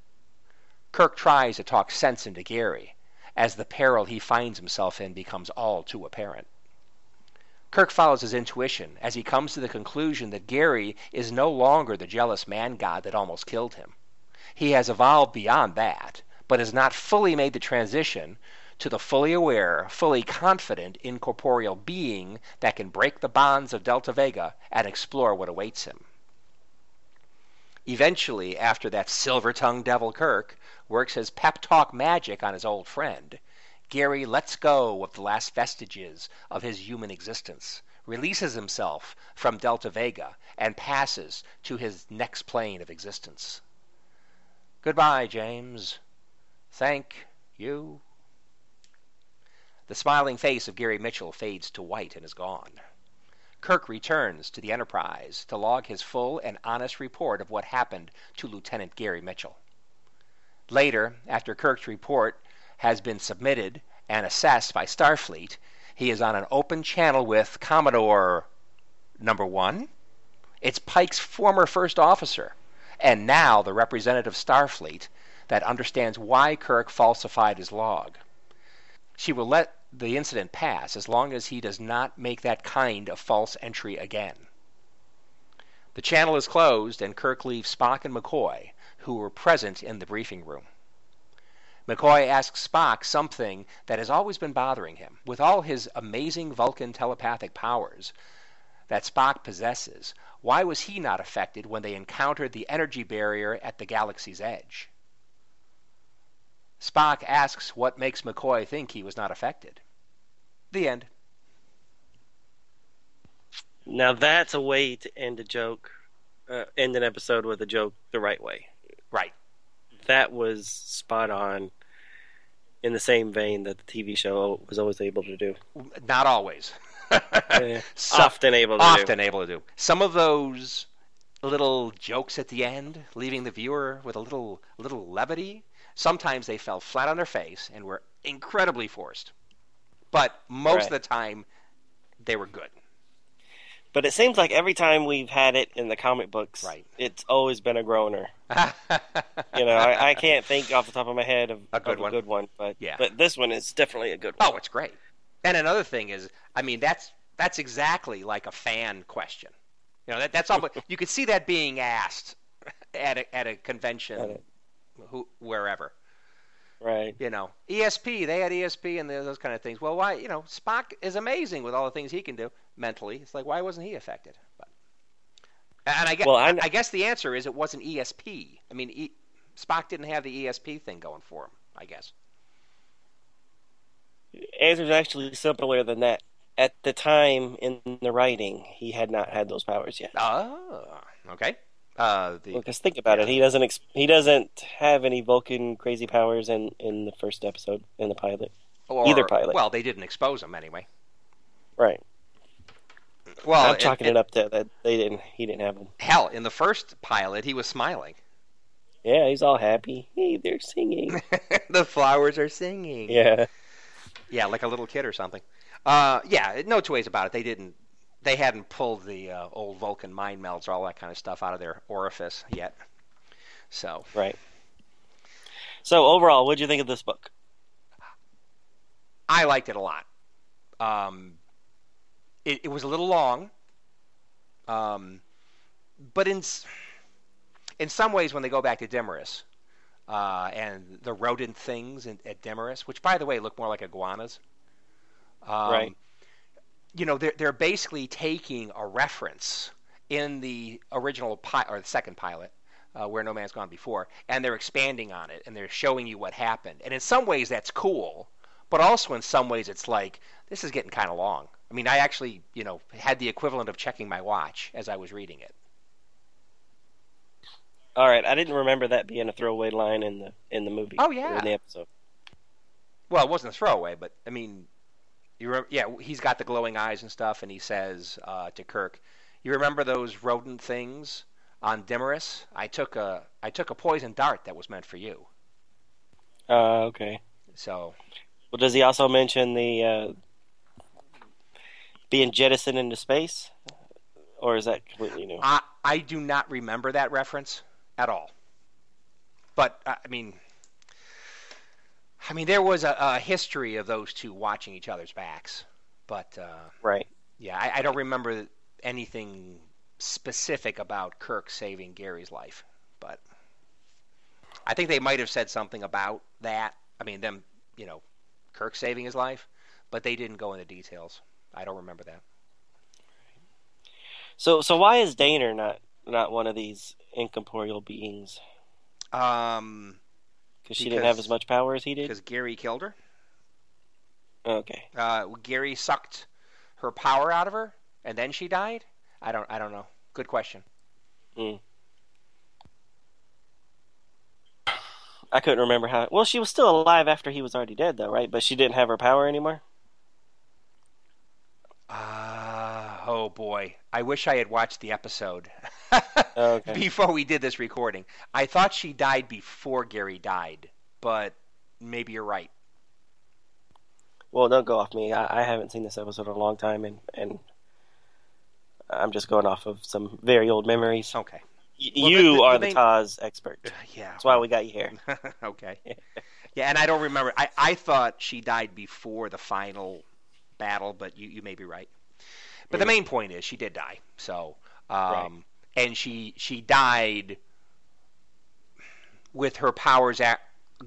Kirk tries to talk sense into Gary, as the peril he finds himself in becomes all too apparent. Kirk follows his intuition as he comes to the conclusion that Gary is no longer the jealous man-god that almost killed him. He has evolved beyond that, but has not fully made the transition to the fully aware, fully confident, incorporeal being that can break the bonds of Delta Vega and explore what awaits him. Eventually, after that silver-tongued devil Kirk works his pep-talk magic on his old friend, Gary lets go of the last vestiges of his human existence, releases himself from Delta Vega, and passes to his next plane of existence. Goodbye, James. Thank you. The smiling face of Gary Mitchell fades to white and is gone. Kirk returns to the Enterprise to log his full and honest report of what happened to Lieutenant Gary Mitchell. Later, after Kirk's report has been submitted and assessed by Starfleet, he is on an open channel with Commodore #1. It's Pike's former first officer, and now the representative of Starfleet that understands why Kirk falsified his log. She will let the incident pass as long as he does not make that kind of false entry again. The channel is closed, and Kirk leaves Spock and McCoy, who were present in the briefing room. McCoy asks Spock something that has always been bothering him. With all his amazing Vulcan telepathic powers that Spock possesses, why was he not affected when they encountered the energy barrier at the galaxy's edge? Spock asks what makes McCoy think he was not affected. The end. Now that's a way to end a joke, end an episode with a joke the right way. Right. That was spot on. In the same vein that the TV show was always able to do. Not always. Often able to do. Some of those little jokes at the end, leaving the viewer with a little levity. Sometimes they fell flat on their face and were incredibly forced. But most of the time, they were good. But it seems like every time we've had it in the comic books, it's always been a groaner. You know, I can't think off the top of my head of a good one. But this one is definitely a good one. Oh, it's great. And another thing is, I mean, that's exactly like a fan question. You know, that's all. You could see that being asked at a convention. Wherever. Right. You know, ESP, they had ESP and those kind of things. Well, why, you know, Spock is amazing with all the things he can do mentally. It's like, why wasn't he affected? But, and I guess the answer is it wasn't ESP. I mean, Spock didn't have the ESP thing going for him, I guess. The answer is actually simpler than that. At the time in the writing, he had not had those powers yet. Oh, okay. Because think about it, he doesn't have any Vulcan crazy powers in the first episode, in the pilot. Either pilot. Well, they didn't expose him anyway. Right. Well, I'm chalking it up to that he didn't have them. Hell, in the first pilot, he was smiling. Yeah, he's all happy. Hey, they're singing. The flowers are singing. Yeah. Yeah, like a little kid or something. Yeah, no two ways about it. They hadn't pulled the old Vulcan mind melds or all that kind of stuff out of their orifice yet. So right. So overall, what did you think of this book? I liked it a lot. It was a little long, but in some ways, when they go back to Dimorus and the rodent things at Dimorus, which by the way look more like iguanas, right. You know, they're basically taking a reference in the original or the second pilot, Where No Man's Gone Before, and they're expanding on it, and they're showing you what happened. And in some ways, that's cool, but also in some ways, it's like, this is getting kind of long. I mean, I actually, you know, had the equivalent of checking my watch as I was reading it. All right, I didn't remember that being a throwaway line in the movie. Oh yeah, in the episode. Well, it wasn't a throwaway, but I mean. You remember, yeah, he's got the glowing eyes and stuff, and he says to Kirk, "You remember those rodent things on Dimorus? I took a poison dart that was meant for you." Okay. So, well, does he also mention the being jettisoned into space, or is that completely new? I do not remember that reference at all. But I mean, there was a history of those two watching each other's backs. But right, yeah, I don't remember anything specific about Kirk saving Gary's life, but I think they might have said something about that. I mean, them, you know, Kirk saving his life, but they didn't go into details. I don't remember that. So why is Daner not one of these incorporeal beings? Because she didn't have as much power as he did? Because Gary killed her. Okay. Gary sucked her power out of her, and then she died? I don't know. Good question. I couldn't remember how... Well, she was still alive after he was already dead, though, right? But she didn't have her power anymore? Oh, boy. I wish I had watched the episode okay. before we did this recording. I thought she died before Gary died, but maybe you're right. Well, don't go off me. I haven't seen this episode in a long time, and I'm just going off of some very old memories. Okay. Well, you are the Taz expert. Yeah. That's why we got you here. Okay. Yeah, and I don't remember. I thought she died before the final battle, but you may be right. But the main point is she did die. So, right. And she died with her powers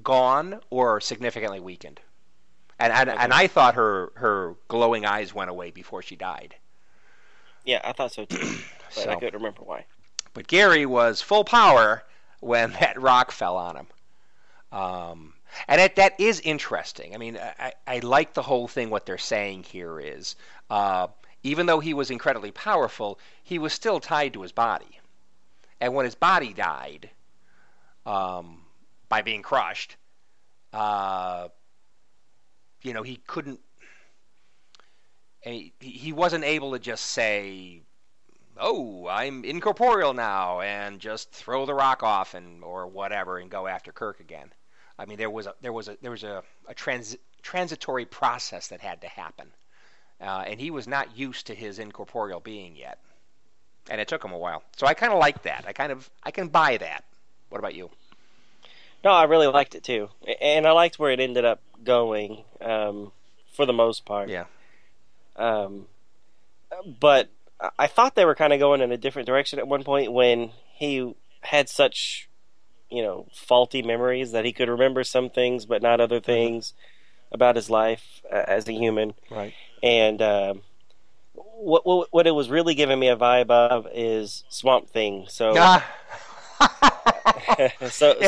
gone or significantly weakened. And I thought her glowing eyes went away before she died. Yeah, I thought so too. But I couldn't remember why. But Gary was full power when that rock fell on him. And that is interesting. I mean, I like the whole thing. What they're saying here is even though he was incredibly powerful, he was still tied to his body. And when his body died by being crushed, you know, he couldn't... He wasn't able to just say, oh, I'm incorporeal now, and just throw the rock off and or whatever and go after Kirk again. I mean, there was a transitory process that had to happen, and he was not used to his incorporeal being yet, and it took him a while. So I kind of like that. I can buy that. What about you? No, I really liked it too, and I liked where it ended up going for the most part. Yeah. But I thought they were kind of going in a different direction at one point when he had such, you know, faulty memories that he could remember some things but not other things about his life as a human. Right. And what it was really giving me a vibe of is Swamp Thing. So it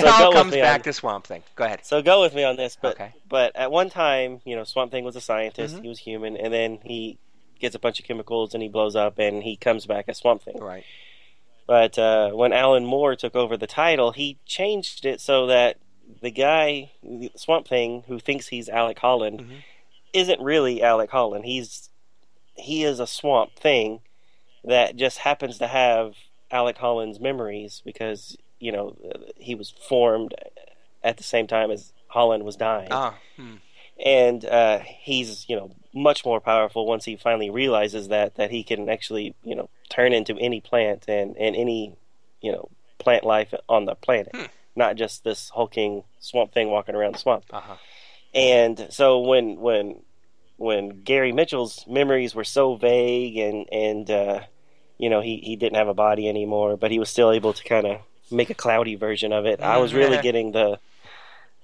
all comes back to Swamp Thing. Go ahead. So go with me on this. But, okay. But at one time, you know, Swamp Thing was a scientist. Mm-hmm. He was human. And then he gets a bunch of chemicals and he blows up and he comes back as Swamp Thing. Right. But when Alan Moore took over the title, he changed it so that the guy, Swamp Thing, who thinks he's Alec Holland, mm-hmm. isn't really Alec Holland. He is a Swamp Thing that just happens to have Alec Holland's memories because... you know, he was formed at the same time as Holland was dying. And he's, you know, much more powerful once he finally realizes that he can actually, you know, turn into any plant and any, you know, plant life on the planet. Not just this hulking Swamp Thing walking around the swamp. And so when Gary Mitchell's memories were so vague and you know, he didn't have a body anymore, but he was still able to kind of make a cloudy version of it. I was really getting the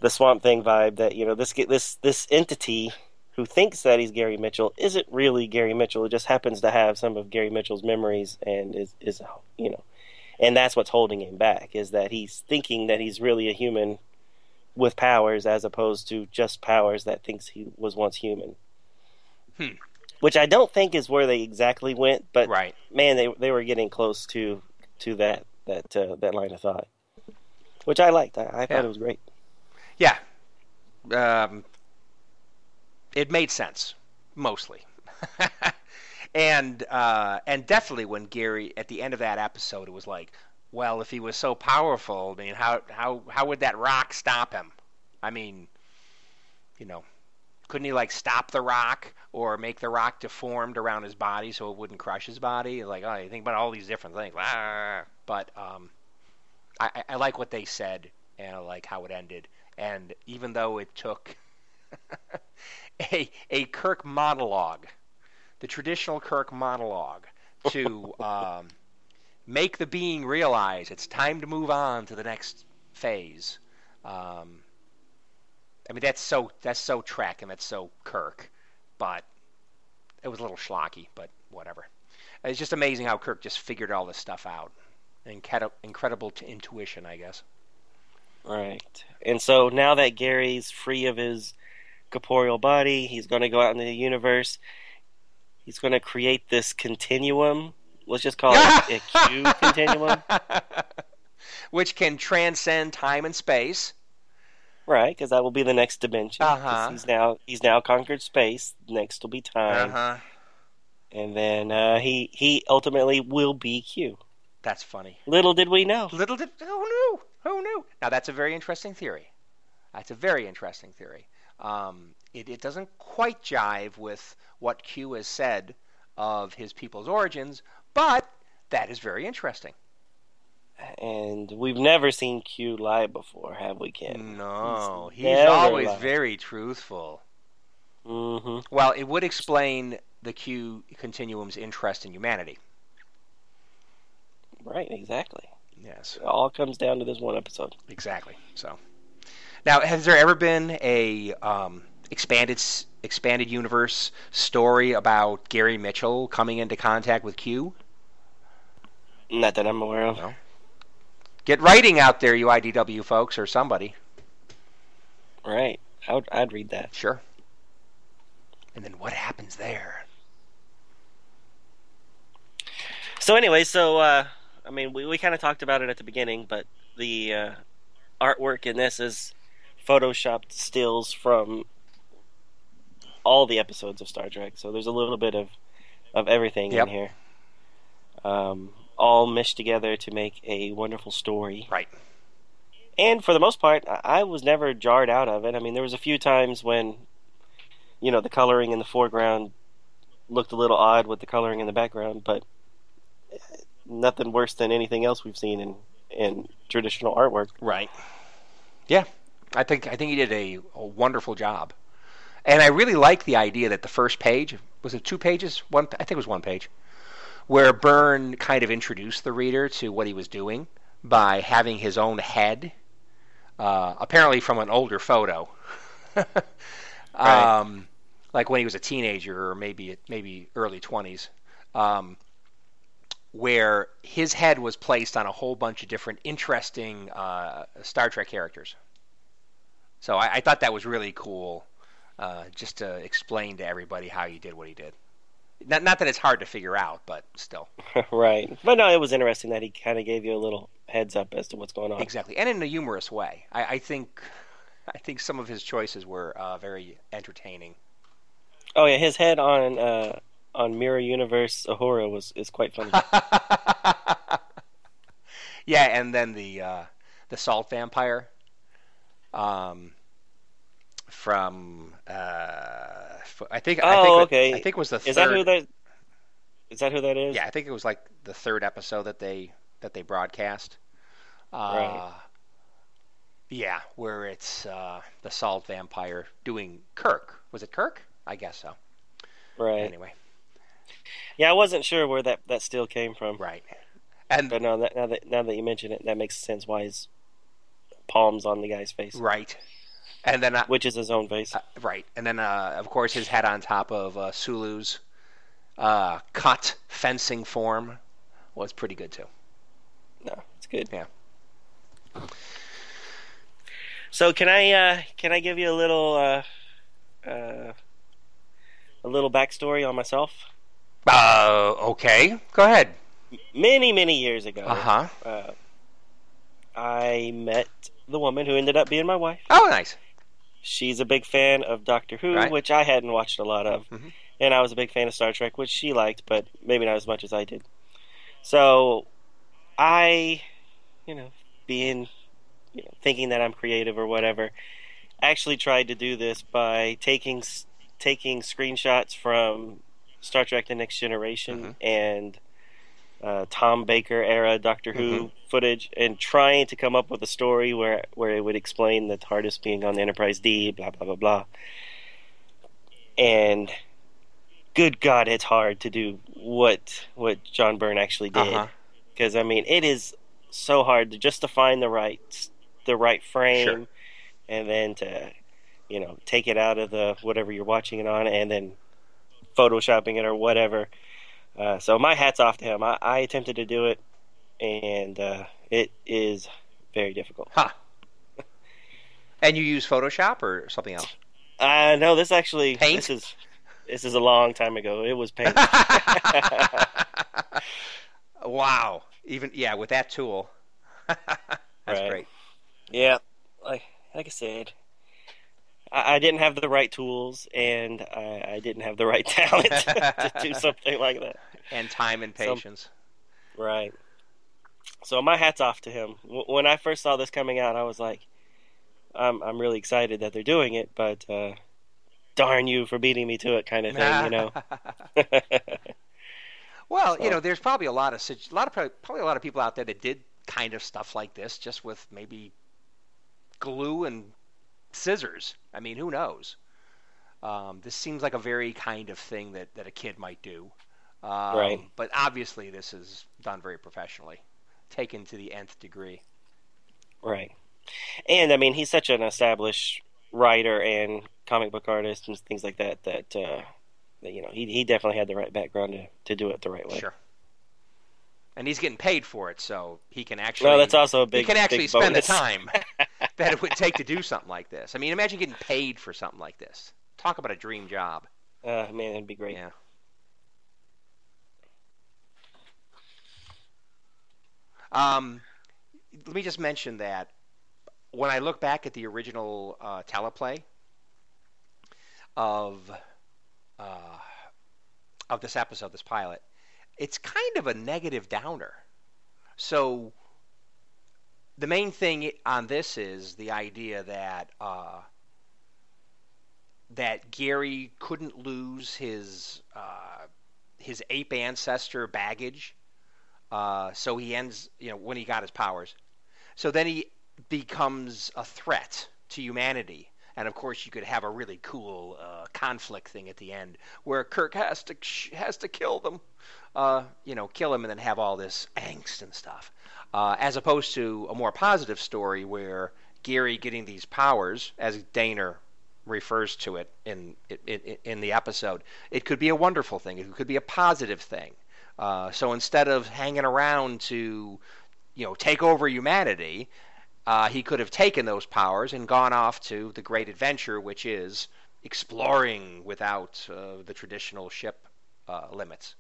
Swamp Thing vibe that, you know, this entity who thinks that he's Gary Mitchell isn't really Gary Mitchell. It just happens to have some of Gary Mitchell's memories and is you know, and that's what's holding him back, is that he's thinking that he's really a human with powers as opposed to just powers that thinks he was once human. Which I don't think is where they exactly went, but right. Man, they were getting close to that. That line of thought, which I liked. I thought it was great. Yeah, it made sense mostly, and definitely when Gary at the end of that episode, it was like, well, if he was so powerful, I mean, how would that rock stop him? I mean, you know, couldn't he like stop the rock or make the rock deformed around his body so it wouldn't crush his body? Like, oh, you think about all these different things. But I like what they said and like how it ended. And even though it took a Kirk monologue, the traditional Kirk monologue, to make the being realize it's time to move on to the next phase. I mean, that's so Trek and that's so Kirk, but it was a little schlocky, but whatever. It's just amazing how Kirk just figured all this stuff out. Incredible intuition, I guess. All right. And so now that Gary's free of his corporeal body, he's going to go out into the universe. He's going to create this continuum. Let's just call it a Q continuum. Which can transcend time and space. Right, because that will be the next dimension. Uh-huh. He's now conquered space. Next will be time. Uh-huh. And then he ultimately will be Q. That's funny. Little did we know. Who knew? Now that's a very interesting theory. It doesn't quite jive with what Q has said of his people's origins, but that is very interesting. And we've never seen Q lie before, have we, Ken? No, he's always lied. Very truthful. Mm-hmm. Well, it would explain the Q continuum's interest in humanity. Right, exactly. Yes. It all comes down to this one episode. Exactly. So, now, has there ever been a expanded universe story about Gary Mitchell coming into contact with Q? Not that I'm aware of. No. Get writing out there, you IDW folks, or somebody. Right. I'd read that. Sure. And then what happens there? So anyway, I mean, we kind of talked about it at the beginning, but the artwork in this is photoshopped stills from all the episodes of Star Trek. So there's a little bit of everything in here. All meshed together to make a wonderful story. Right. And for the most part, I was never jarred out of it. I mean, there was a few times when, you know, the coloring in the foreground looked a little odd with the coloring in the background, but nothing worse than anything else we've seen in traditional artwork. Right. Yeah. I think he did a wonderful job. And I really like the idea that the first page, was it 2 pages? I think it was 1 page. Where Byrne kind of introduced the reader to what he was doing by having his own head, apparently from an older photo, right. Like when he was a teenager or maybe early 20s, where his head was placed on a whole bunch of different interesting Star Trek characters. So I thought that was really cool, just to explain to everybody how he did what he did. Not that it's hard to figure out, but still. Right. But no, it was interesting that he kind of gave you a little heads up as to what's going on. Exactly, and in a humorous way. I think some of his choices were very entertaining. Oh yeah, his head on Mirror Universe Uhura is quite funny. Yeah, and then the salt vampire from I think it was the third. Is that who that is? Yeah, I think it was like the third episode that they broadcast. Right. Yeah, where it's the salt vampire doing Kirk. Was it Kirk? I guess so. Right. Anyway. Yeah, I wasn't sure where that still came from. Right. And but now that you mention it, that makes sense why his palm's on the guy's face. Right. And then, which is his own face, right? And then, of course, his head on top of Sulu's cut fencing form was pretty good too. No, it's good. Yeah. So can I give you a little backstory on myself? Okay, go ahead. Many years ago, I met the woman who ended up being my wife. Oh, nice. She's a big fan of Doctor Who, right. Which I hadn't watched a lot of. Mm-hmm. And I was a big fan of Star Trek, which she liked, but maybe not as much as I did. So I, thinking that I'm creative or whatever, actually tried to do this by taking screenshots from Star Trek The Next Generation and Tom Baker era Doctor Who footage and trying to come up with a story where it would explain the TARDIS being on the Enterprise D, blah, blah, blah, blah. And good God, it's hard to do what John Byrne actually did. Because, I mean, it is so hard to just to find the right frame and then to, you know, take it out of the whatever you're watching it on and then photoshopping it or whatever. So my hat's off to him. I attempted to do it, and it is very difficult. And you use Photoshop or something else? No, this actually Paint? This is a long time ago. It was Paint. Wow. Even with that tool. That's great. Yeah. Like I said, I didn't have the right tools, and I didn't have the right talent to do something like that. And time and patience. Right. So my hat's off to him. When I first saw this coming out, I was like, I'm really excited that they're doing it, but darn you for beating me to it kind of thing, you know. Well, so, you know, there's probably a lot of people out there that did kind of stuff like this just with maybe glue and scissors. I mean, who knows? This seems like a very kind of thing that a kid might do. Right. But obviously this is done very professionally, taken to the nth degree. Right. And, I mean, he's such an established writer and comic book artist and things like that that you know, he definitely had the right background to do it the right way. Sure. And he's getting paid for it, so he can actually... Well, that's also a big bonus. He can actually spend the time that it would take to do something like this. I mean, imagine getting paid for something like this. Talk about a dream job. Man, that'd be great. Yeah. Let me just mention that when I look back at the original teleplay of this episode, this pilot, it's kind of a negative downer. So the main thing on this is the idea that Gary couldn't lose his ape ancestor baggage, so he ends, you know, when he got his powers. So then he becomes a threat to humanity. And, of course, you could have a really cool conflict thing at the end where Kirk has to kill them, kill him and then have all this angst and stuff, as opposed to a more positive story where Gary getting these powers, as Daner refers to it in the episode, it could be a wonderful thing. It could be a positive thing. So instead of hanging around to, you know, take over humanity, he could have taken those powers and gone off to the great adventure, which is exploring without the traditional ship limits.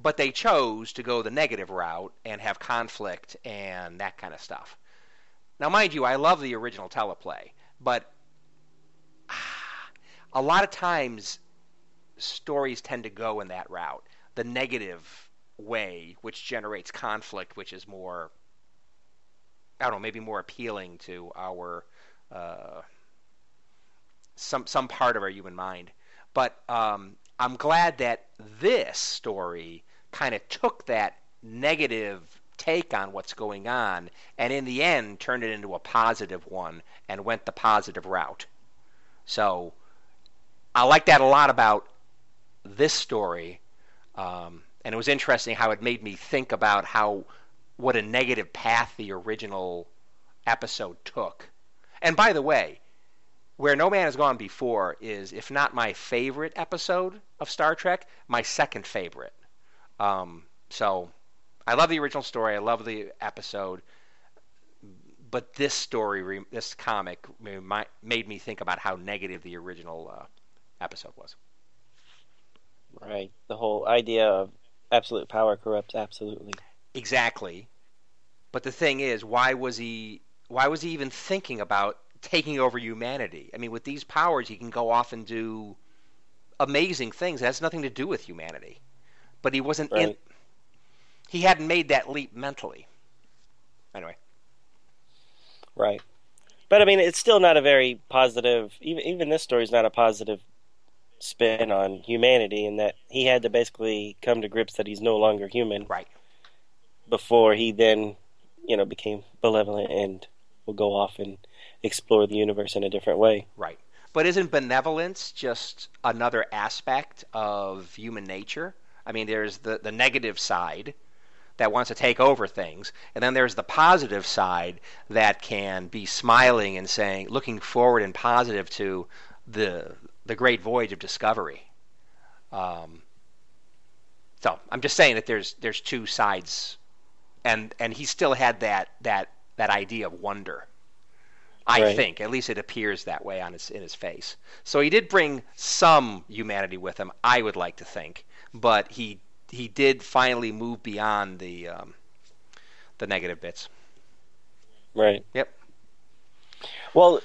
But they chose to go the negative route and have conflict and that kind of stuff. Now, mind you, I love the original teleplay, but a lot of times stories tend to go in that route, the negative way, which generates conflict, which is more... I don't know, maybe more appealing to our some part of our human mind. But I'm glad that this story kind of took that negative take on what's going on and in the end turned it into a positive one and went the positive route. So I like that a lot about this story. And it was interesting how it made me think about what a negative path the original episode took. And by the way, Where No Man Has Gone Before is, if not my favorite episode of Star Trek, my second favorite. So I love the original story. I love the episode. But this story, this comic, made me think about how negative the original episode was. Right. The whole idea of absolute power corrupts absolutely. Exactly. But the thing is, why was he even thinking about taking over humanity? I mean, with these powers, he can go off and do amazing things. It has nothing to do with humanity. But he wasn't right. He hadn't made that leap mentally. Anyway. Right. But, I mean, it's still not a very positive... Even this story is not a positive spin on humanity in that he had to basically come to grips that he's no longer human. Right. Before he then you know, became benevolent and will go off and explore the universe in a different way. Right. But isn't benevolence just another aspect of human nature? I mean, there's the negative side that wants to take over things, and then there's the positive side that can be smiling and saying, looking forward and positive to the great voyage of discovery. So I'm just saying that there's two sides, and he still had that idea of wonder. I think, at least it appears that way on his, in his face. So he did bring some humanity with him, I would like to think, but he did finally move beyond the negative bits. Right. Yep. Well,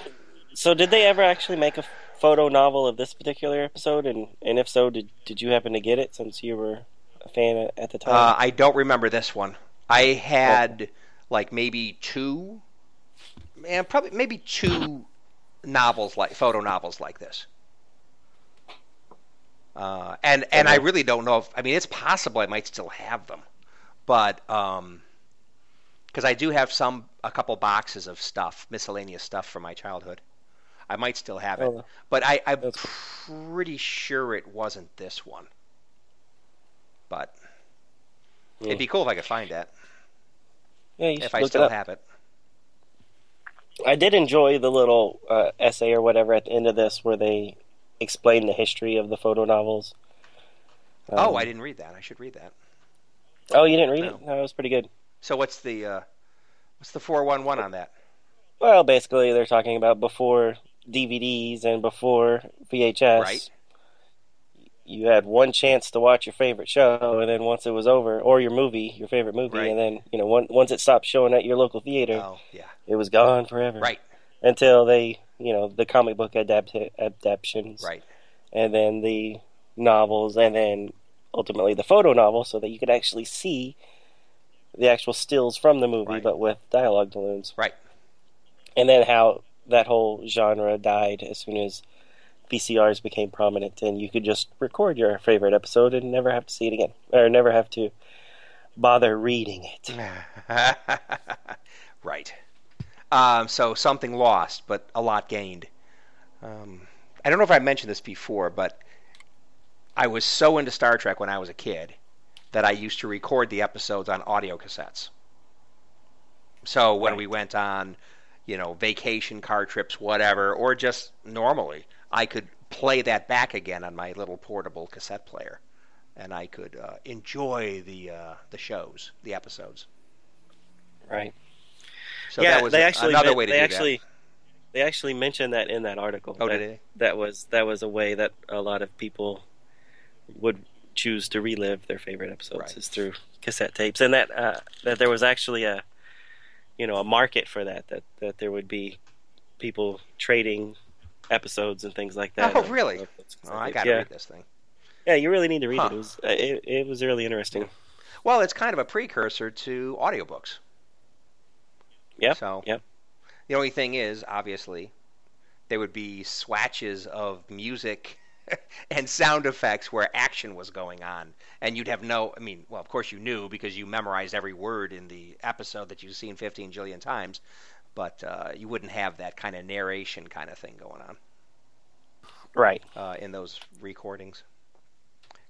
so did they ever actually make a photo novel of this particular episode? And if so, did you happen to get it since you were a fan at the time? I don't remember this one. I had like maybe two. And probably maybe two novels, like photo novels like this. And I really don't know if, I mean, it's possible I might still have them, but because I do have a couple boxes of stuff, miscellaneous stuff from my childhood. I might still have it, but I'm pretty sure it wasn't this one. But it'd be cool if I could find that. Yeah, you should look it up. If I still have it. I did enjoy the little essay or whatever at the end of this where they explain the history of the photo novels. Oh, I didn't read that. I should read that. Oh, you didn't read it? No, it was pretty good. So what's the 411 on that? Well, basically they're talking about before DVDs and before VHS. Right. You had one chance to watch your favorite show, and then once it was over, or your movie, your favorite movie, and then once it stopped showing at your local theater, it was gone forever. Right. Until they, the comic book adaptations, right, and then the novels, and then ultimately the photo novel, so that you could actually see the actual stills from the movie, but with dialogue balloons. Right. And then how that whole genre died as soon as VCRs became prominent, and you could just record your favorite episode and never have to see it again, or never have to bother reading it. Right. So something lost, but a lot gained. I don't know if I mentioned this before, but I was so into Star Trek when I was a kid that I used to record the episodes on audio cassettes. So when we went on, vacation, car trips, whatever, or just normally, I could play that back again on my little portable cassette player, and I could enjoy the shows, the episodes. Right. So that was another way to do that. They actually mentioned that in that article. Oh, did they? That was a way that a lot of people would choose to relive their favorite episodes, is through cassette tapes, and that there was actually a a market for that there would be people trading episodes and things like that. Oh, really? I gotta read this thing. Yeah, you really need to read it. It was really interesting. Yeah. Well, it's kind of a precursor to audiobooks. Yep. So, the only thing is, obviously, there would be swatches of music and sound effects where action was going on, and you'd have well, of course you knew because you memorized every word in the episode that you've seen 15 jillion times. But you wouldn't have that kind of narration kind of thing going on. Right. In those recordings.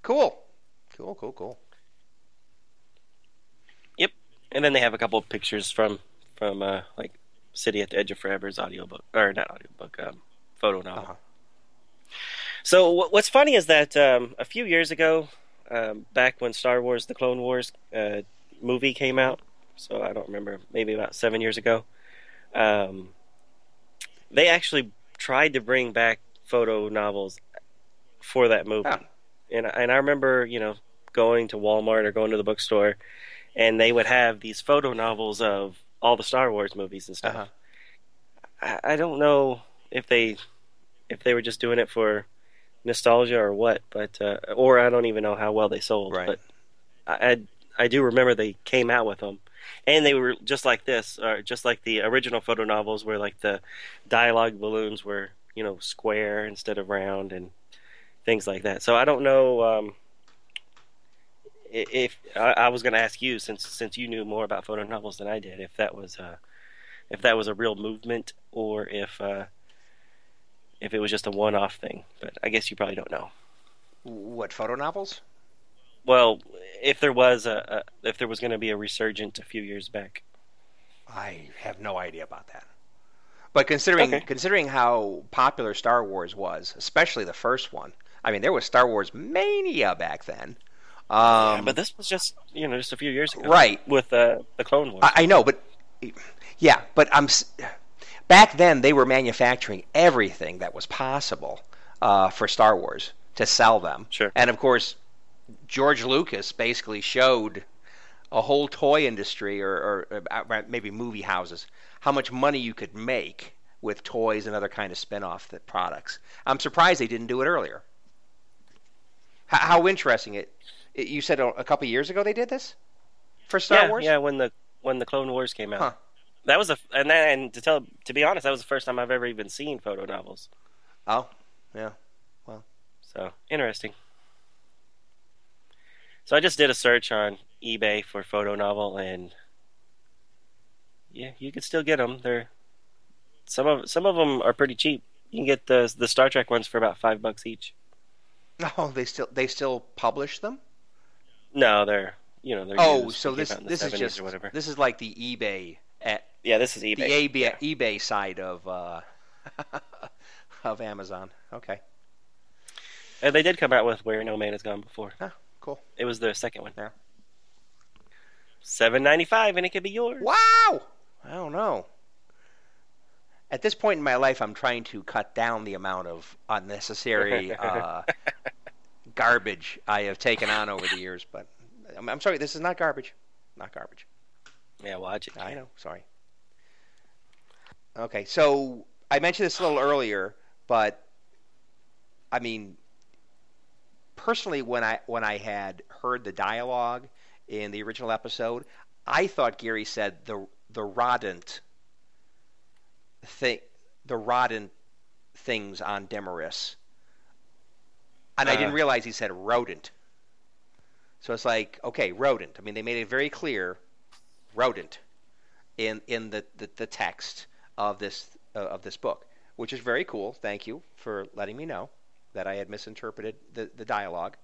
Cool. Yep. And then they have a couple of pictures from like City at the Edge of Forever's photo novel. Uh-huh. So what's funny is that a few years ago, back when Star Wars, the Clone Wars movie came out, so I don't remember, maybe about 7 years ago, they actually tried to bring back photo novels for that movie. Oh. And I remember, going to Walmart or going to the bookstore, and they would have these photo novels of all the Star Wars movies and stuff. Uh-huh. I don't know if they were just doing it for nostalgia or what, but or I don't even know how well they sold. Right. But I do remember they came out with them. And they were just like this, or just like the original photo novels, where like the dialogue balloons were, square instead of round and things like that. So I don't know if I was going to ask you, since you knew more about photo novels than I did, if that was a real movement or if it was just a one-off thing. But I guess you probably don't know. What, photo novels? Well, if there was going to be a resurgence a few years back. I have no idea about that. But considering how popular Star Wars was, especially the first one, I mean, there was Star Wars mania back then. Yeah, but this was just just a few years ago, right? With the Clone Wars. I know, but yeah, but back then they were manufacturing everything that was possible for Star Wars to sell them. Sure. And of course, George Lucas basically showed a whole toy industry, or maybe movie houses, how much money you could make with toys and other kind of spin-off products. I'm surprised they didn't do it earlier. How interesting it! You said a couple of years ago they did this for Star Wars. Yeah, when the Clone Wars came out, huh. That was to be honest, that was the first time I've ever even seen photo novels. Oh, yeah. Well, so interesting. So I just did a search on eBay for photo novel, and yeah, you can still get them. They're some of them are pretty cheap. You can get the Star Trek ones for about $5 each. Oh, they still publish them? No, they're so this is just whatever. This is like the eBay this is eBay. The eBay side of of Amazon. Okay. And they did come out with Where No Man Has Gone Before. Huh. Cool. It was the second one. Yeah. $7.95, and it could be yours. Wow! I don't know. At this point in my life, I'm trying to cut down the amount of unnecessary garbage I have taken on over the years. But I'm sorry, this is not garbage. Not garbage. Yeah, watch it. I know. Sorry. Okay, so I mentioned this a little earlier, but I mean, personally, when I had heard the dialogue in the original episode, I thought Gary said the rodent things on Dimorus, and I didn't realize he said rodent. So it's like, okay, rodent. I mean, they made it very clear, rodent, in the text of this book, which is very cool. Thank you for letting me know that I had misinterpreted the dialogue.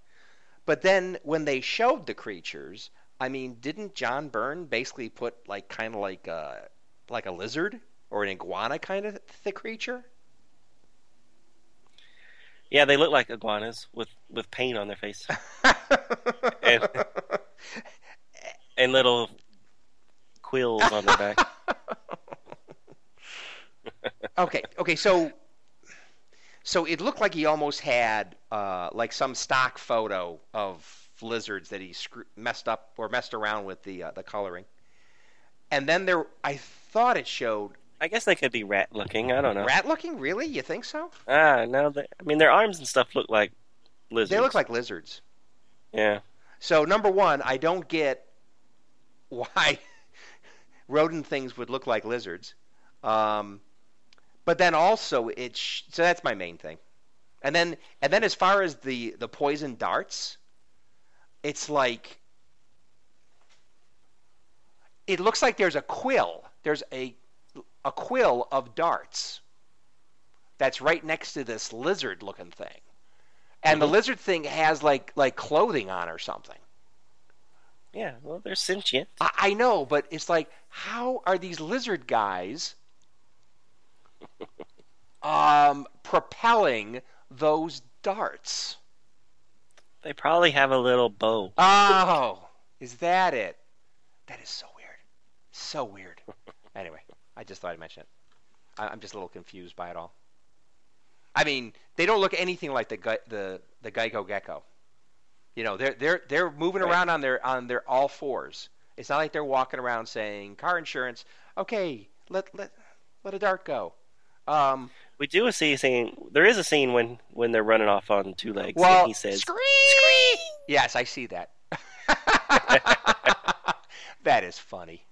But then when they showed the creatures, I mean, didn't John Byrne basically put like a lizard or an iguana kind of the creature? Yeah, they look like iguanas with paint on their face and little quills on their back. Okay, so it looked like he almost had like some stock photo of lizards that he messed around with the coloring, and then I thought it showed. I guess they could be rat looking. I don't know. Rat looking, really? You think so? No. I mean, their arms and stuff look like lizards. They look like lizards. Yeah. So number one, I don't get why rodent things would look like lizards. But then also, so that's my main thing. And then as far as the poison darts, it's like, it looks like there's a quill. There's a quill of darts that's right next to this lizard-looking thing. And The lizard thing has like clothing on or something. Yeah, well, they're sentient. I know, but it's like, how are these lizard guys propelling those darts? They probably have a little bow. Oh, is that it? That is so weird. So weird. Anyway, I just thought I'd mention it. I'm just a little confused by it all. I mean, they don't look anything like the Geico gecko. You know, they're moving around on their all fours. It's not like they're walking around saying, "Car insurance, okay, let a dart go." We do see a scene. There is a scene when they're running off on two legs. Well, and he says, "Scream!" Yes, I see that. That is funny.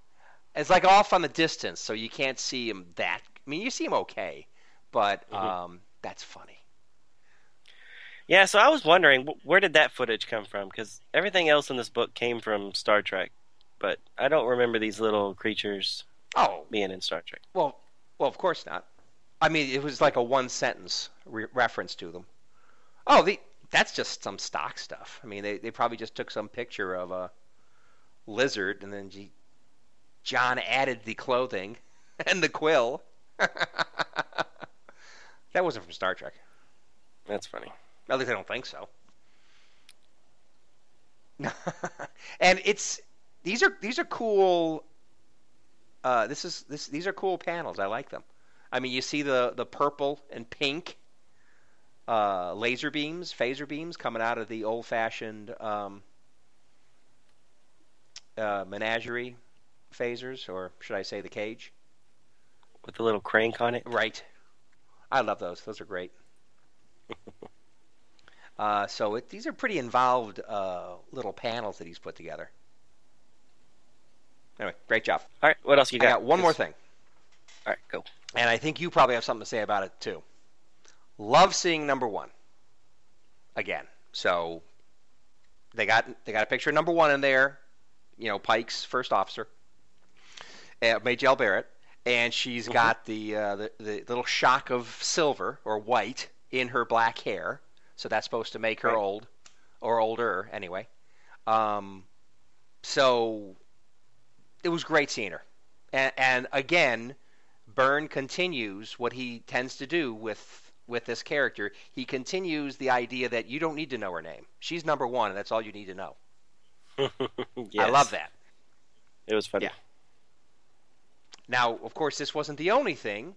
It's like off on the distance, so you can't see him that. I mean, you see him okay, but that's funny. Yeah, so I was wondering, where did that footage come from? Because everything else in this book came from Star Trek, but I don't remember these little creatures being in Star Trek. Well, of course not. I mean, it was like a one-sentence reference to them. Oh, that's just some stock stuff. I mean, they probably just took some picture of a lizard, and then John added the clothing and the quill. That wasn't from Star Trek. That's funny. At least I don't think so. And these are cool. These are cool panels. I like them. I mean, you see the purple and pink laser beams, phaser beams coming out of the old-fashioned menagerie phasers, or should I say the cage? With the little crank on it. Right. I love those. Those are great. These are pretty involved little panels that he's put together. Anyway, great job. All right, what else you got? I got one more thing. All right, go. And I think you probably have something to say about it, too. Love seeing number one again. So they got a picture of number one in there, Pike's first officer, Majel Barrett, and she's got the little shock of silver or white in her black hair. So that's supposed to make her old, or older anyway. So it was great seeing her. And again, Byrne continues what he tends to do with this character. He continues the idea that you don't need to know her name. She's number one, and that's all you need to know. Yes. I love that. It was funny. Yeah. Now, of course, this wasn't the only thing.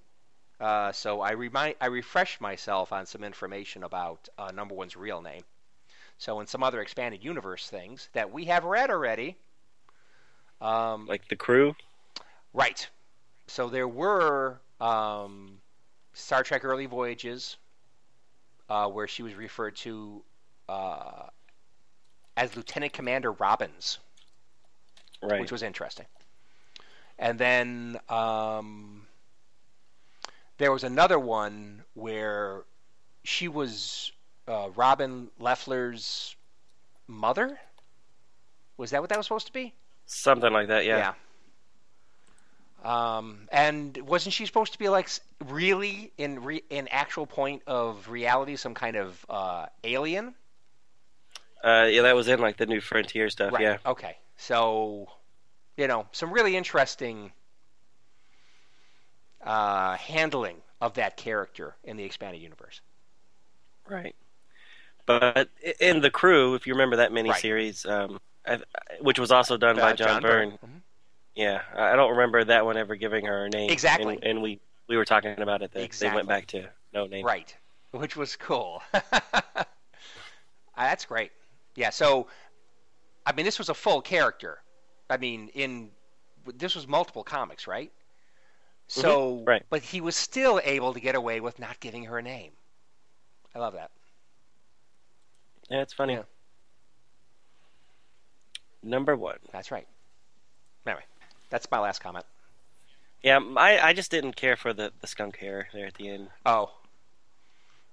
So I refreshed myself on some information about number one's real name. So in some other expanded universe things that we have read already. Like The Crew? Right. So there were Star Trek Early Voyages where she was referred to as Lieutenant Commander Robbins. Right. Which was interesting. And then... there was another one where she was Robin Leffler's mother? Was that what that was supposed to be? Something like that, yeah. Yeah. And wasn't she supposed to be like really in actual point of reality some kind of alien? Yeah, that was in like the New Frontier stuff, right. Yeah. Okay. So, some really interesting handling of that character in the expanded universe. Right. But in The Crew, if you remember that miniseries, which was also done by John Byrne. Mm-hmm. Yeah, I don't remember that one ever giving her a name. Exactly. And we were talking about it. They went back to no name. Right, which was cool. That's great. Yeah, so, I mean, this was a full character. I mean, this was multiple comics, right? So, mm-hmm. Right. But he was still able to get away with not giving her a name. I love that. Yeah, it's funny. Yeah. Number one. That's right. Anyway, that's my last comment. Yeah, I just didn't care for the skunk hair there at the end. Oh.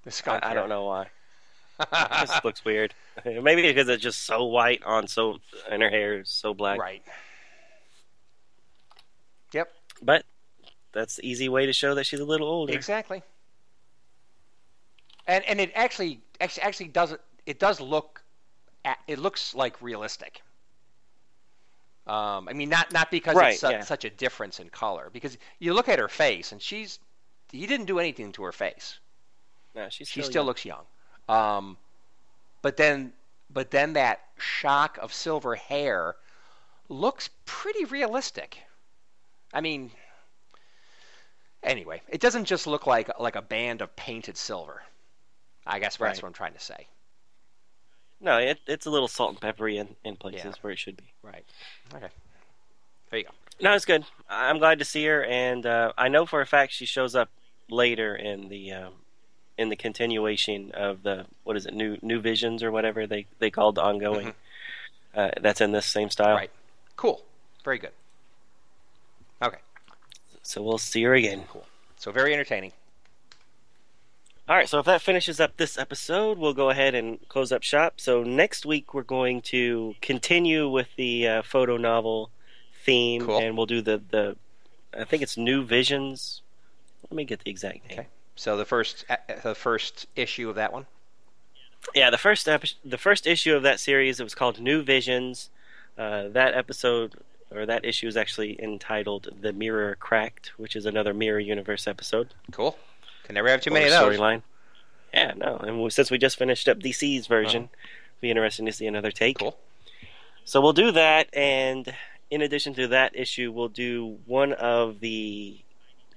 The skunk hair. I don't know why. It just looks weird. Maybe because it's just so white and her hair is so black. Right. Yep. But... that's the easy way to show that she's a little older. Exactly. And it actually doesn't. It does look. It looks like realistic. I mean, not because it's such a difference in color. Because you look at her face, and he didn't do anything to her face. No, she still looks young. But then that shock of silver hair looks pretty realistic. I mean. Anyway, it doesn't just look like a band of painted silver. I guess that's what I'm trying to say. No, it's a little salt and peppery in places where it should be. Right. Okay. There you go. No, it's good. I'm glad to see her, and I know for a fact she shows up later in the continuation of the New Visions or whatever they called the ongoing. Mm-hmm. That's in this same style. Right. Cool. Very good. Okay. So we'll see her again. Cool. So very entertaining. All right, so if that finishes up this episode, we'll go ahead and close up shop. So next week we're going to continue with the photo novel theme, and we'll do the I think it's New Visions. Let me get the exact name. Okay. So the first issue of that one. Yeah, the first issue of that series, it was called New Visions. That episode or that issue is actually entitled "The Mirror Cracked," which is another Mirror Universe episode. Cool. Can never have too many of those. Storyline. Yeah, no. And since we just finished up DC's version, it'll be interesting to see another take. Cool. So we'll do that, and in addition to that issue, we'll do one of the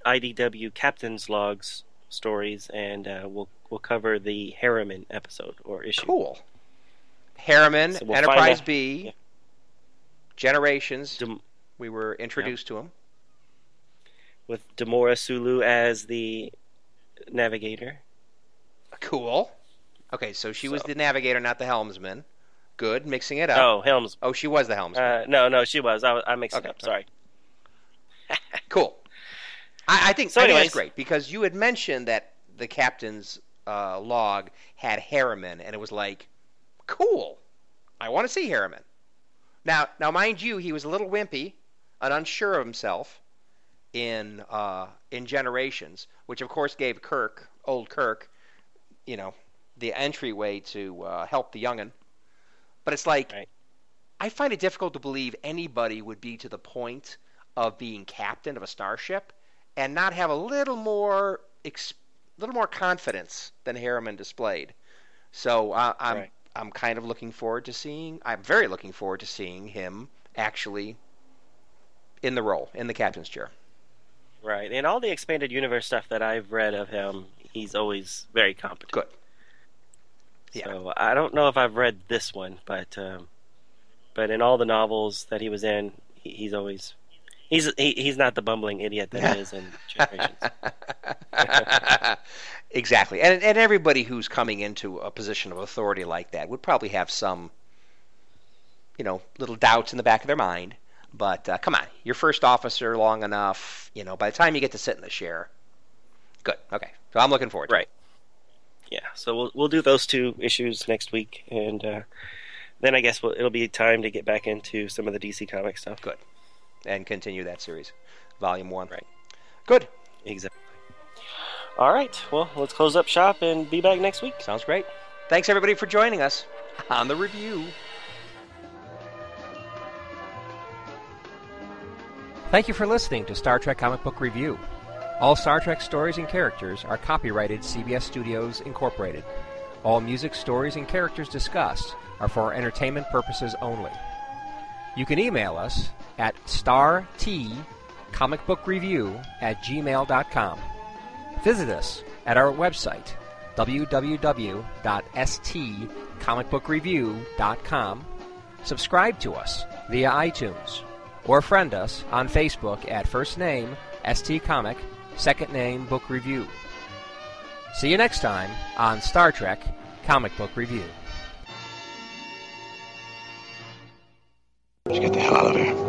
IDW Captain's Logs stories, and we'll cover the Harriman episode or issue. Cool. Harriman, so we'll Enterprise B, Generations. We were introduced to him with Dimorus Sulu as the navigator. Cool. Okay, so she was the navigator, not the helmsman. Good, mixing it up. Oh, helmsman. Oh, she was the helmsman. No, she was. I mixed it up. Sorry. Cool. I think that's great, because you had mentioned that the captain's log had Harriman, and it was like, cool. I want to see Harriman. Now, mind you, he was a little wimpy and unsure of himself in Generations, which of course gave Kirk, you know, the entryway to help the young'un. But it's like, I find it difficult to believe anybody would be to the point of being captain of a starship and not have a little more confidence than Harriman displayed. So I'm kind of looking forward to seeing. I'm very looking forward to seeing him actually in the role, in the captain's chair. Right, and all the expanded universe stuff that I've read of him, he's always very competent. Good. Yeah. So I don't know if I've read this one, but in all the novels that he was in, he's not the bumbling idiot that he is in Generations. Exactly, and everybody who's coming into a position of authority like that would probably have some, you know, little doubts in the back of their mind. But come on, you're first officer long enough. You know, by the time you get to sit in the chair, good. Okay, so I'm looking forward to it. Yeah, so we'll do those two issues next week, and then I guess it'll be time to get back into some of the DC comic stuff. Good, and continue that series, Volume 1. Right. Good. Exactly. All right. Well, let's close up shop and be back next week. Sounds great. Thanks everybody for joining us on The Review. Thank you for listening to Star Trek Comic Book Review. All Star Trek stories and characters are copyrighted CBS Studios, Incorporated. All music, stories, and characters discussed are for entertainment purposes only. You can email us at startcomicbookreview@gmail.com. Visit us at our website, www.stcomicbookreview.com. Subscribe to us via iTunes, or friend us on Facebook at first name ST Comic, second name Book Review. See you next time on Star Trek Comic Book Review. Let's get the hell out of here.